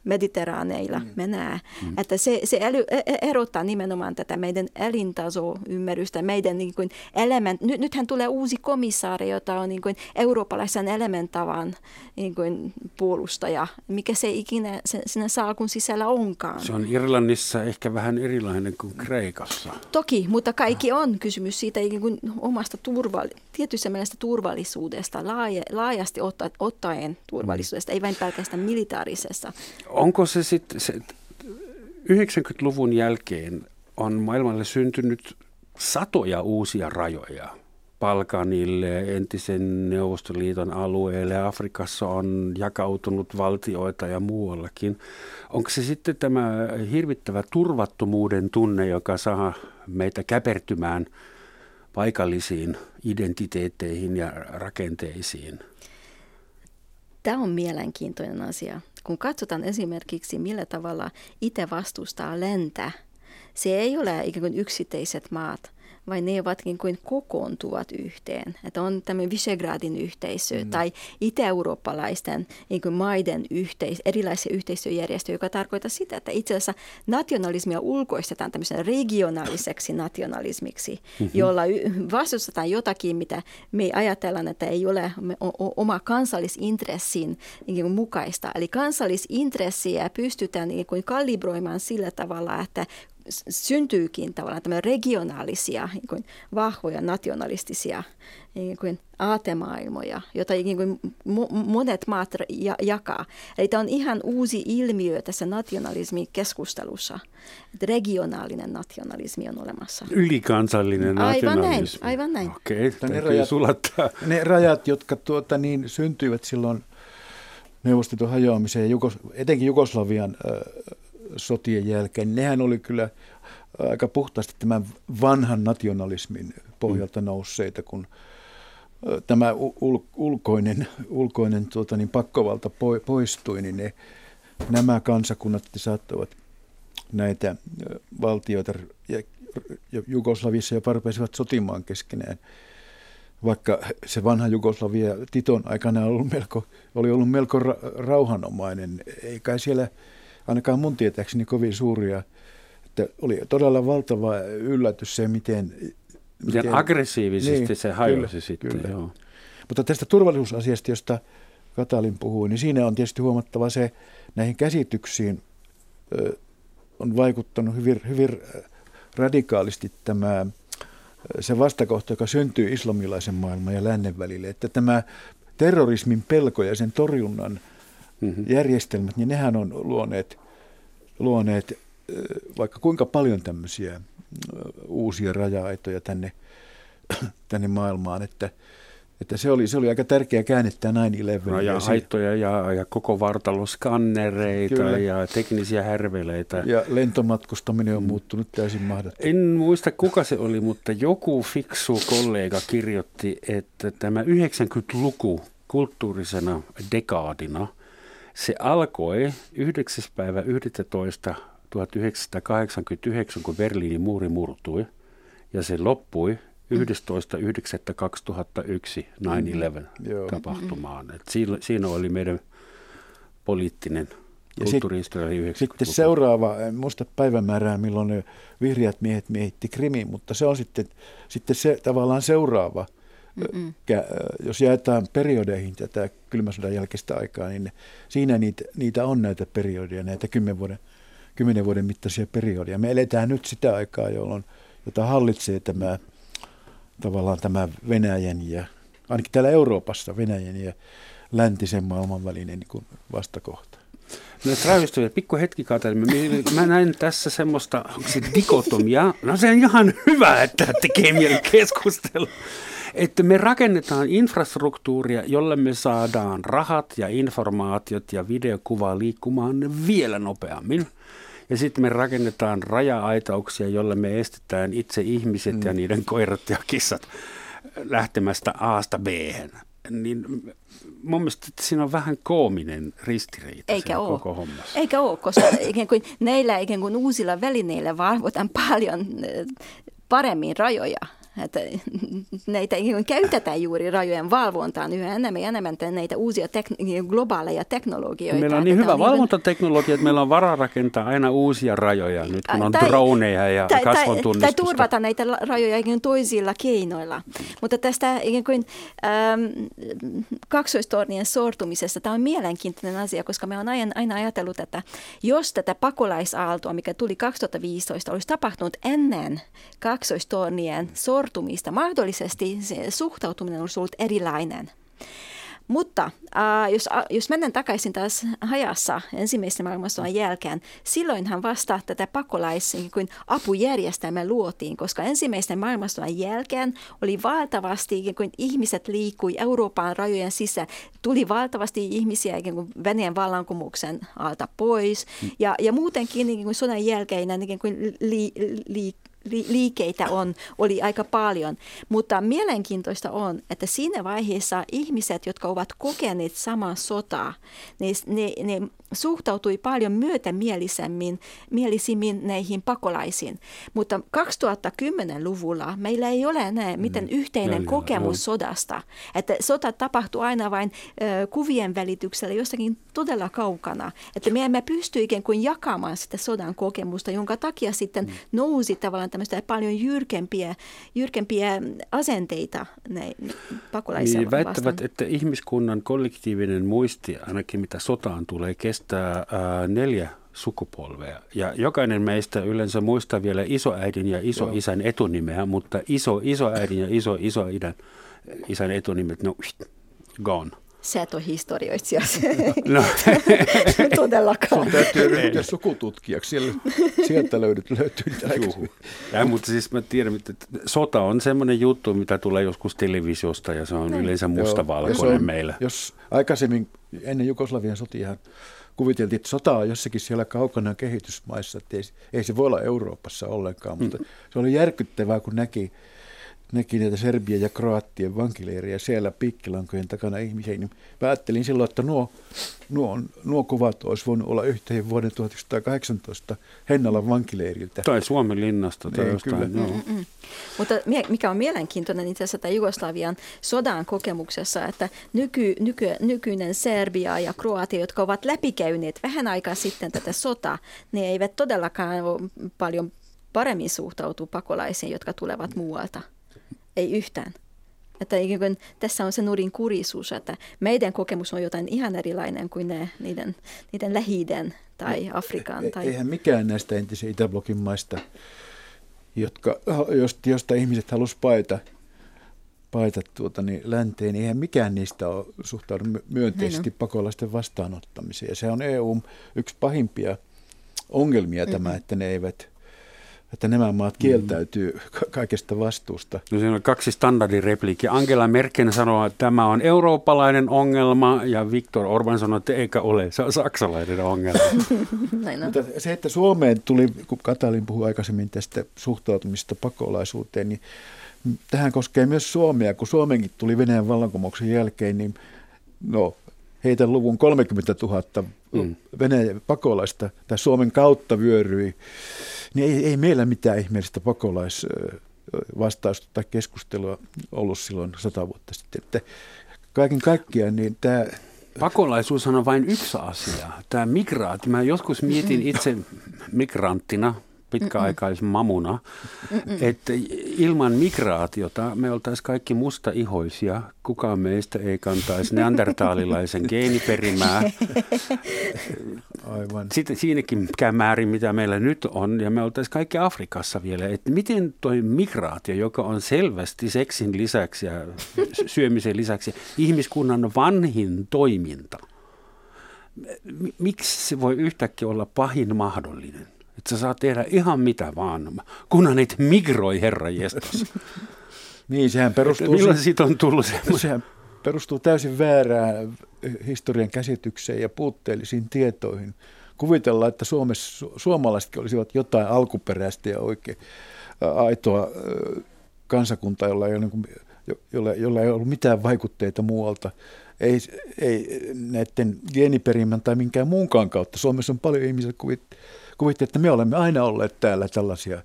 mediterraaneilla mm. menee. Mm. Että se, se äly, erottaa nimenomaan tätä meidän elintasoymmärrystä, meidän niin kuin element. Nyt, nythän tulee uusi komissaari, jota on niin kuin eurooppalaisen elementavan niin kuin puolustaja, mikä se ikinä se, sinä salkun sisällä onkaan. Se on Irlannissa ehkä vähän erilainen kuin Kreikassa. Toki, mutta kaikki on kysymys siitä niin kuin omasta turvalli- tietystä mielestä turvallisuudesta, laaja, laajasti otta, ottaen turvallisuudesta, ei vain pelkästään militaarisessa. Onko se sitten, yhdeksänkymmentäluvun jälkeen on maailmalle syntynyt satoja uusia rajoja. Balkanille, entisen Neuvostoliiton alueelle, Afrikassa on jakautunut valtioita ja muuallakin. Onko se sitten tämä hirvittävä turvattomuuden tunne, joka saa meitä käpertymään paikallisiin identiteetteihin ja rakenteisiin? Tämä on mielenkiintoinen asia. Kun katsotaan esimerkiksi, millä tavalla itse vastustaa länttä, se ei ole ikään kuin yksittäiset maat, vaan ne ovatkin kuin kokoontuvat yhteen. Että on tämmöinen Visegradin yhteisö mm. tai itä-eurooppalaisten niin kuin maiden yhteis- erilaisia yhteistyöjärjestöjä, joka tarkoittaa sitä, että itse asiassa nationalismia ulkoistetaan tämmöisen regionaaliseksi nationalismiksi, mm-hmm. jolla y- vastustetaan jotakin, mitä me ajatellaan, että ei ole o- o- oma kansallisintressin niin kuin mukaista. Eli kansallisintressiä pystytään niin kuin kalibroimaan sillä tavalla, että syntyykin tavallaan tämmöinen regionaalisia, niin kuin vahvoja nationalistisia niin kuin aatemaailmoja, joita niin kuin monet maat ja- jakaa. Eli tämä on ihan uusi ilmiö tässä nationalismin keskustelussa. Että regionaalinen nationalismi on olemassa. Ylikansallinen nationalismi. Aivan näin. Aivan näin. Okei, täytyy sulattaa. Ne rajat, jotka tuota, niin, syntyivät silloin Neuvostoliiton hajoamiseen, Jugos- etenkin Jugoslavian äh, sotien jälkeen, nehän oli kyllä aika puhtaasti tämän vanhan nationalismin pohjalta nousseita, kun tämä ul- ulkoinen, ulkoinen tuota, niin pakkovalta poistui, niin ne, nämä kansakunnat saattavat näitä valtioita Jugoslavissa jopa rupesivat sotimaan keskenään, vaikka se vanha Jugoslavia Titon aikana ollut melko, oli ollut melko ra- rauhanomainen, eikä siellä ainakaan mun tietääkseni kovin suuria, että oli todella valtava yllätys se, miten... Miten, miten aggressiivisesti niin, se hajosi kyllä, sitten. Kyllä. Joo. Mutta tästä turvallisuusasiasta, josta Katalin puhui, niin siinä on tietysti huomattava se, näihin käsityksiin ö, on vaikuttanut hyvin, hyvin radikaalisti tämä, se vastakohta, joka syntyy islamilaisen maailman ja lännen välille, että tämä terrorismin pelko ja sen torjunnan järjestelmät, niin nehän on luoneet, luoneet vaikka kuinka paljon tämmöisiä uusia raja-aitoja tänne, tänne maailmaan, että, että se, oli, se oli aika tärkeä käännettää nine eleven. Raja-aitoja ja, ja koko vartaloskannereita. Kyllä. Ja teknisiä härveleitä. Ja lentomatkustaminen on muuttunut täysin mahdottomaksi. En muista kuka se oli, mutta joku fiksu kollega kirjoitti, että tämä yhdeksänkymmentäluku kulttuurisena dekaadina, se alkoi yhdeksäs päivä yhdestoista tuhatyhdeksänsataakahdeksankymmentäyhdeksän, kun Berliinin muuri murtui, ja se loppui yhdestoista yhdeksättä kaksituhattayksi nine eleven-tapahtumaan. Mm-hmm. Siinä oli meidän poliittinen kulttuurihistoria. Sitten seuraava, en muista päivämäärää, milloin vihreät miehet miehitti Krimin, mutta se on sitten, sitten se tavallaan seuraava. Mm-mm. Jos jaetaan periodeihin tätä kylmän sodan jälkeistä aikaa, niin siinä niitä, niitä on näitä periodeja, näitä kymmenen vuoden, kymmenen vuoden mittaisia periodeja. Me eletään nyt sitä aikaa, jolloin, jota hallitsee tämä, tavallaan tämä Venäjän ja, ainakin täällä Euroopassa, Venäjän ja läntisen maailman välinen niin kuin vastakohta. No traistuja, pikku hetki Katalin. Mä, mä näin tässä semmoista, onko se dikotomia? No se on ihan hyvä, että tekee mieli keskustella. Että me rakennetaan infrastruktuuria, jolla me saadaan rahat ja informaatiot ja videokuva liikkumaan vielä nopeammin. Ja sitten me rakennetaan raja-aitauksia, jolla me estetään itse ihmiset mm. ja niiden koirat ja kissat lähtemästä A:sta B:hen. Niin mun mielestä siinä on vähän koominen ristiriita eikä ole. Koko hommassa. Eikä ole, koska ikään kuin näillä ikään kuin uusilla välineillä valvotaan paljon paremmin rajoja. Että näitä käytetään juuri rajojen valvontaan yhä enemmän ja enemmän näitä uusia tek- globaaleja teknologioita. Meillä on niin hyvä on valvontateknologia, että meillä on varaa rakentaa aina uusia rajoja, nyt kun on tai, droneja ja tai, kasvontunnistusta. Tai turvata näitä rajoja toisilla keinoilla. Mutta tästä kuin, äm, kaksoistornien sortumisesta, tämä on mielenkiintoinen asia, koska me on aina, aina ajatellut, että jos tätä pakolaisaaltoa, mikä tuli kaksituhattaviisitoista, olisi tapahtunut ennen kaksoistornien sortumista, mahdollisesti se suhtautuminen olisi ollut erilainen. Mutta äh, jos, äh, jos mennään takaisin taas ajassa ensimmäisen maailmansodan jälkeen, silloinhan vasta tätä pakolaisiin kuin apujärjestelmä luotiin, koska ensimmäisen maailmansodan jälkeen oli valtavasti, kun ihmiset liikkui Euroopan rajojen sisään, tuli valtavasti ihmisiä kun Venäjän vallankumouksen alta pois mm. ja, ja muutenkin niin kuin sodan jälkeinä niin kuin li, li, liikeitä on, oli aika paljon, mutta mielenkiintoista on, että siinä vaiheessa ihmiset, jotka ovat kokeneet samaa sotaa, ne, ne, ne suhtautui paljon myötämielisemmin mielisimmin näihin pakolaisiin. Mutta kaksituhattakymmenen-luvulla meillä ei ole enää miten yhteinen mm. kokemus mm. sodasta. Että sota tapahtuu aina vain äh, kuvien välityksellä jossakin todella kaukana. Että me emme pysty ikään kuin jakamaan sitä sodan kokemusta, jonka takia sitten mm. nousi tavallaan tämmöistä paljon jyrkempiä, jyrkempiä asenteita näin pakolaisia niin vastaan. Väittävät, että ihmiskunnan kollektiivinen muisti, ainakin mitä sotaan tulee, kestää ää, neljä sukupolvea. Ja jokainen meistä yleensä muistaa vielä isoäidin ja isoisän etunimeä, mutta iso isoäidin ja iso isoisän isän etunimet, no gone. Sä et ole historioitsija. No. Todellakaan. Sun täytyy ryhtyä sukututkijaksi. Sieltä löydyt, löytyy juhu. Ja, mutta siis mä tiedän, että sota on semmoinen juttu, mitä tulee joskus televisiosta ja se on näin. Yleensä mustavalkoinen on, meillä. Jos aikaisemmin ennen Jugoslavian sotiahan kuviteltiin, että sota on jossakin siellä kaukana kehitysmaissa. Ei, ei se voi olla Euroopassa ollenkaan, mutta mm. se oli järkyttävää, kun näki. Näki näitä Serbian ja Kroatian vankileirejä siellä piikkilankojen takana ihmisiä, niin päättelin silloin, että nuo, nuo, nuo kuvat olisi voinut olla yhteen vuoden tuhatyhdeksänsataakahdeksantoista Hennalan vankileiriltä. Tai Suomen linnasta tai niin, jostain. Kyllä. Mm-hmm. Mutta mikä on mielenkiintoinen itse asiassa Jugoslavian sodan kokemuksessa, että nyky, nyky, nykyinen Serbia ja Kroatia, jotka ovat läpikäyneet vähän aikaa sitten tätä sotaa, ne eivät todellakaan ole paljon paremmin suhtautu pakolaisiin, jotka tulevat muualta. Ei yhtään. Että kun tässä on se nurinkurisuus, että meidän kokemus on jotain ihan erilainen kuin ne, niiden, niiden Lähi-idän tai Afrikan. Tai... Eihän mikään näistä entisen Itäblokin maista, jotka, josta ihmiset halusivat paeta, paeta tuota, niin länteen, eihän mikään niistä ole suhtautunut myönteisesti no. pakolaisten vastaanottamiseen. Ja se on E U:n yksi pahimpia ongelmia tämä, mm-hmm. että ne eivät... että nämä maat kieltäytyy kaikesta vastuusta. No siinä on kaksi standardirepliikkiä. Angela Merkel sanoo, että tämä on eurooppalainen ongelma, ja Viktor Orbán sanoo, että eikä ole, se on saksalainen ongelma. Näin on. Mutta se, että Suomeen tuli, kun Katalin puhui aikaisemmin tästä suhtautumista pakolaisuuteen, niin tähän koskee myös Suomea. Kun Suomenkin tuli Venäjän vallankumouksen jälkeen, niin no... heitä luvun kolmekymmentätuhatta mm. Venäjän pakolaista tai Suomen kautta vyöryi, niin ei, ei meillä mitään ihmeellistä pakolaisvastausta tai keskustelua ollut silloin sata vuotta sitten. Että kaiken kaikkiaan niin tämä... Pakolaisuushan on vain yksi asia. Tämä migraatio. Mä joskus mietin itse migranttina, pitkäaikaisen mamuna, että ilman migraatiota me oltaisiin kaikki mustaihoisia. Kukaan meistä ei kantaisi neandertaalilaisen geeniperimää. Aivan. Sitten siinäkin määrin, mitä meillä nyt on, ja me oltaisiin kaikki Afrikassa vielä. Että miten tuo migraatio, joka on selvästi seksin lisäksi ja syömisen lisäksi ihmiskunnan vanhin toiminta, miksi se voi yhtäkkiä olla pahin mahdollinen? Että sä saat tehdä ihan mitä vaan, kunhan et migroi, Herra Jeesus. Niin, sehän perustuu... Milloin siitä on tullut semmoinen? Sehän perustuu täysin väärään historian käsitykseen ja puutteellisiin tietoihin. Kuvitellaan, että Suomessa, suomalaisetkin olisivat jotain alkuperäistä ja oikein aitoa kansakuntaa, jolla ei ole, jolla, jolla ei ollut mitään vaikutteita muualta. Ei, ei näiden geeniperimän tai minkään muunkaan kautta. Suomessa on paljon ihmisiä kuvitteita. Kuvitte, että me olemme aina olleet täällä tällaisia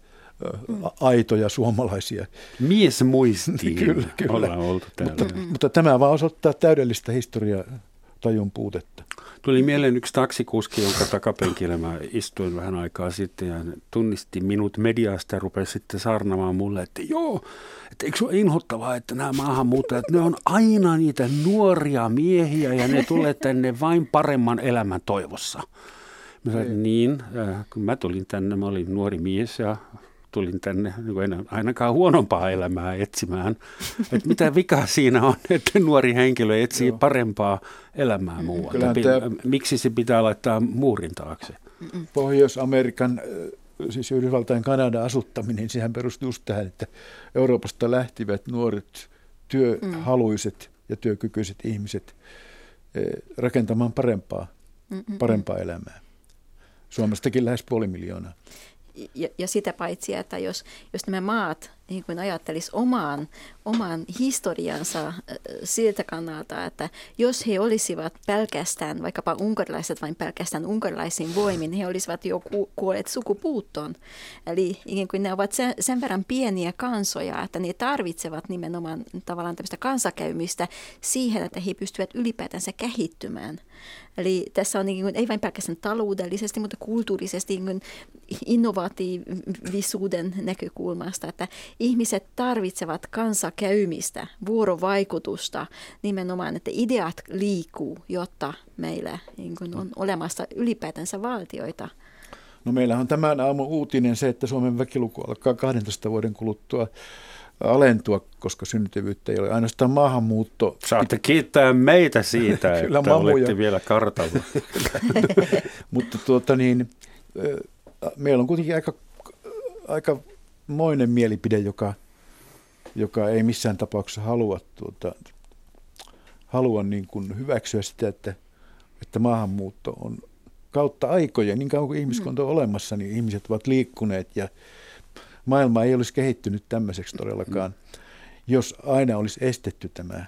a- aitoja suomalaisia. Mies muistiin. Kyllä, kyllä. Ollaan oltu täällä. Mutta, mutta tämä vaan osoittaa täydellistä historiatajun puutetta. Tuli mieleen yksi taksikuski, jonka takapenkillä mä istuin vähän aikaa sitten ja tunnisti minut mediasta ja rupesi sitten saarnamaan mulle, että joo, että eikö se ole inhottavaa, että nämä maahanmuuttajat, ne on aina niitä nuoria miehiä ja ne tulee tänne vain paremman elämän toivossa. Mä sanoin, niin, kun mä tulin tänne, mä olin nuori mies ja tulin tänne en ainakaan huonompaa elämää etsimään. Et mitä vikaa siinä on, että nuori henkilö etsii Joo. parempaa elämää muualta? Tämä... Miksi se pitää laittaa muurin taakse? Pohjois-Amerikan, siis Yhdysvaltain Kanadan asuttaminen, sehän perustui just tähän, että Euroopasta lähtivät nuoret työhaluiset ja työkykyiset ihmiset rakentamaan parempaa, parempaa elämää. Suomestakin lähes puoli miljoonaa. Ja, ja sitä paitsi, että jos, jos nämä maat niin kuin ajattelis omaan, omaan historiansa siltä kannalta, että jos he olisivat pelkästään, vaikkapa unkarilaiset vain pelkästään unkarilaisin voimin, he olisivat jo ku, kuolleet sukupuuttoon. Eli niin kuin ne ovat sen, sen verran pieniä kansoja, että ne tarvitsevat nimenomaan tavallaan tämmöistä kansakäymistä siihen, että he pystyvät ylipäätänsä kehittymään. Eli tässä on niin kuin, ei vain pelkästään taloudellisesti, mutta kulttuurisesti niin kuin innovatiivisuuden näkökulmasta, että ihmiset tarvitsevat kansakäymistä, vuorovaikutusta nimenomaan, että ideat liikkuu, jotta meillä niin kuin on olemassa ylipäätänsä valtioita. No meillä on tämän aamun uutinen se, että Suomen väkiluku alkaa kahdentoista vuoden kuluttua alentua, koska syntyvyyttä ei ole. Ainoastaan maahanmuutto. Saatte kiittää meitä siitä, että mamuja. Olette vielä kartalla. Mutta tuota niin, meillä on kuitenkin aika... aika moinen mielipide, joka, joka ei missään tapauksessa halua, tuota, halua niin kuin hyväksyä sitä, että, että maahanmuutto on kautta aikoja. Niin kauan kuin ihmiskunta on olemassa, niin ihmiset ovat liikkuneet ja maailma ei olisi kehittynyt tämmöiseksi todellakaan, jos aina olisi estetty tämä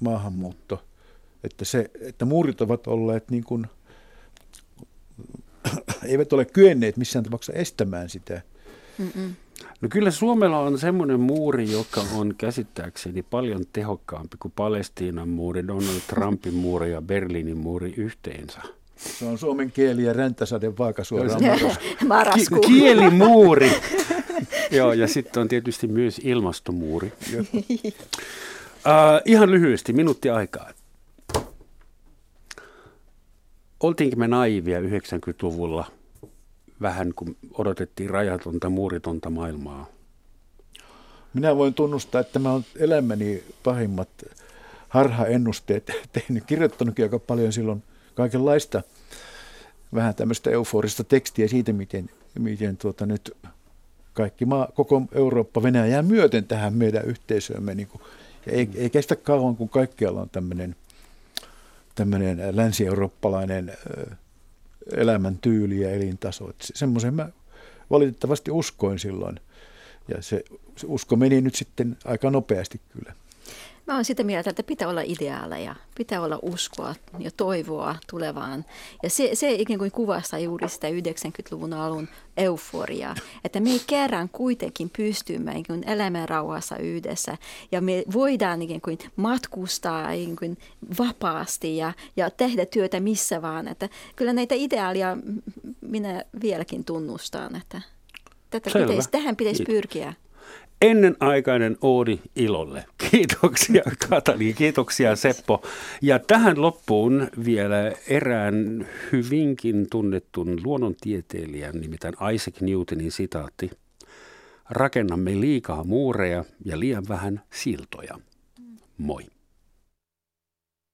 maahanmuutto. Että, se, että muurit ovat olleet, niin kuin, eivät ole kyenneet missään tapauksessa estämään sitä. Mm-mm. No kyllä Suomella on semmoinen muuri, joka on käsittääkseni paljon tehokkaampi kuin Palestiinan muuri, Donald Trumpin muuri ja Berliinin muuri yhteensä. Se on suomen kieli ja räntäsaden vaakasuoraan maraskuun. Ki- kielimuuri. Joo, ja sitten on tietysti myös ilmastomuuri. uh, ihan lyhyesti, minuutti aikaa. Oltiinkin me naivia yhdeksänkymmentäluvulla? Vähän kun odotettiin rajatonta, muuritonta maailmaa. Minä voin tunnustaa, että mä olen elämäni pahimmat harhaennusteet tehnyt, kirjoittanutkin aika paljon silloin kaikenlaista vähän tämmöistä euforista tekstiä siitä, miten, miten tuota nyt kaikki maa, koko Eurooppa Venäjää myöten tähän meidän yhteisöömme. Niin kuin, ei, ei kestä kauan, kun kaikkialla on tämmöinen, tämmöinen länsi-eurooppalainen elämäntyyli ja elintaso. Semmoisen mä valitettavasti uskoin silloin. Ja se, se usko meni nyt sitten aika nopeasti kyllä. Mä oon sitä mieltä, että pitää olla ideaaleja, pitää olla uskoa ja toivoa tulevaan. Ja se, se ikään kuin kuvastaa juuri sitä yhdeksänkymmentäluvun alun euforiaa, että me kerran kuitenkin pystymme ikään kuin elämään rauhassa yhdessä. Ja me voidaan ikään kuin matkustaa ikään kuin vapaasti ja, ja tehdä työtä missä vaan. Että kyllä näitä ideaalia minä vieläkin tunnustan, että tätä pitäisi, tähän pitäisi pyrkiä. Ennenaikainen oodi ilolle. Kiitoksia Katalin, kiitoksia Seppo. Ja tähän loppuun vielä erään hyvinkin tunnetun luonnontieteilijän, nimittäin Isaac Newtonin sitaatti. Rakennamme liikaa muureja ja liian vähän siltoja. Moi.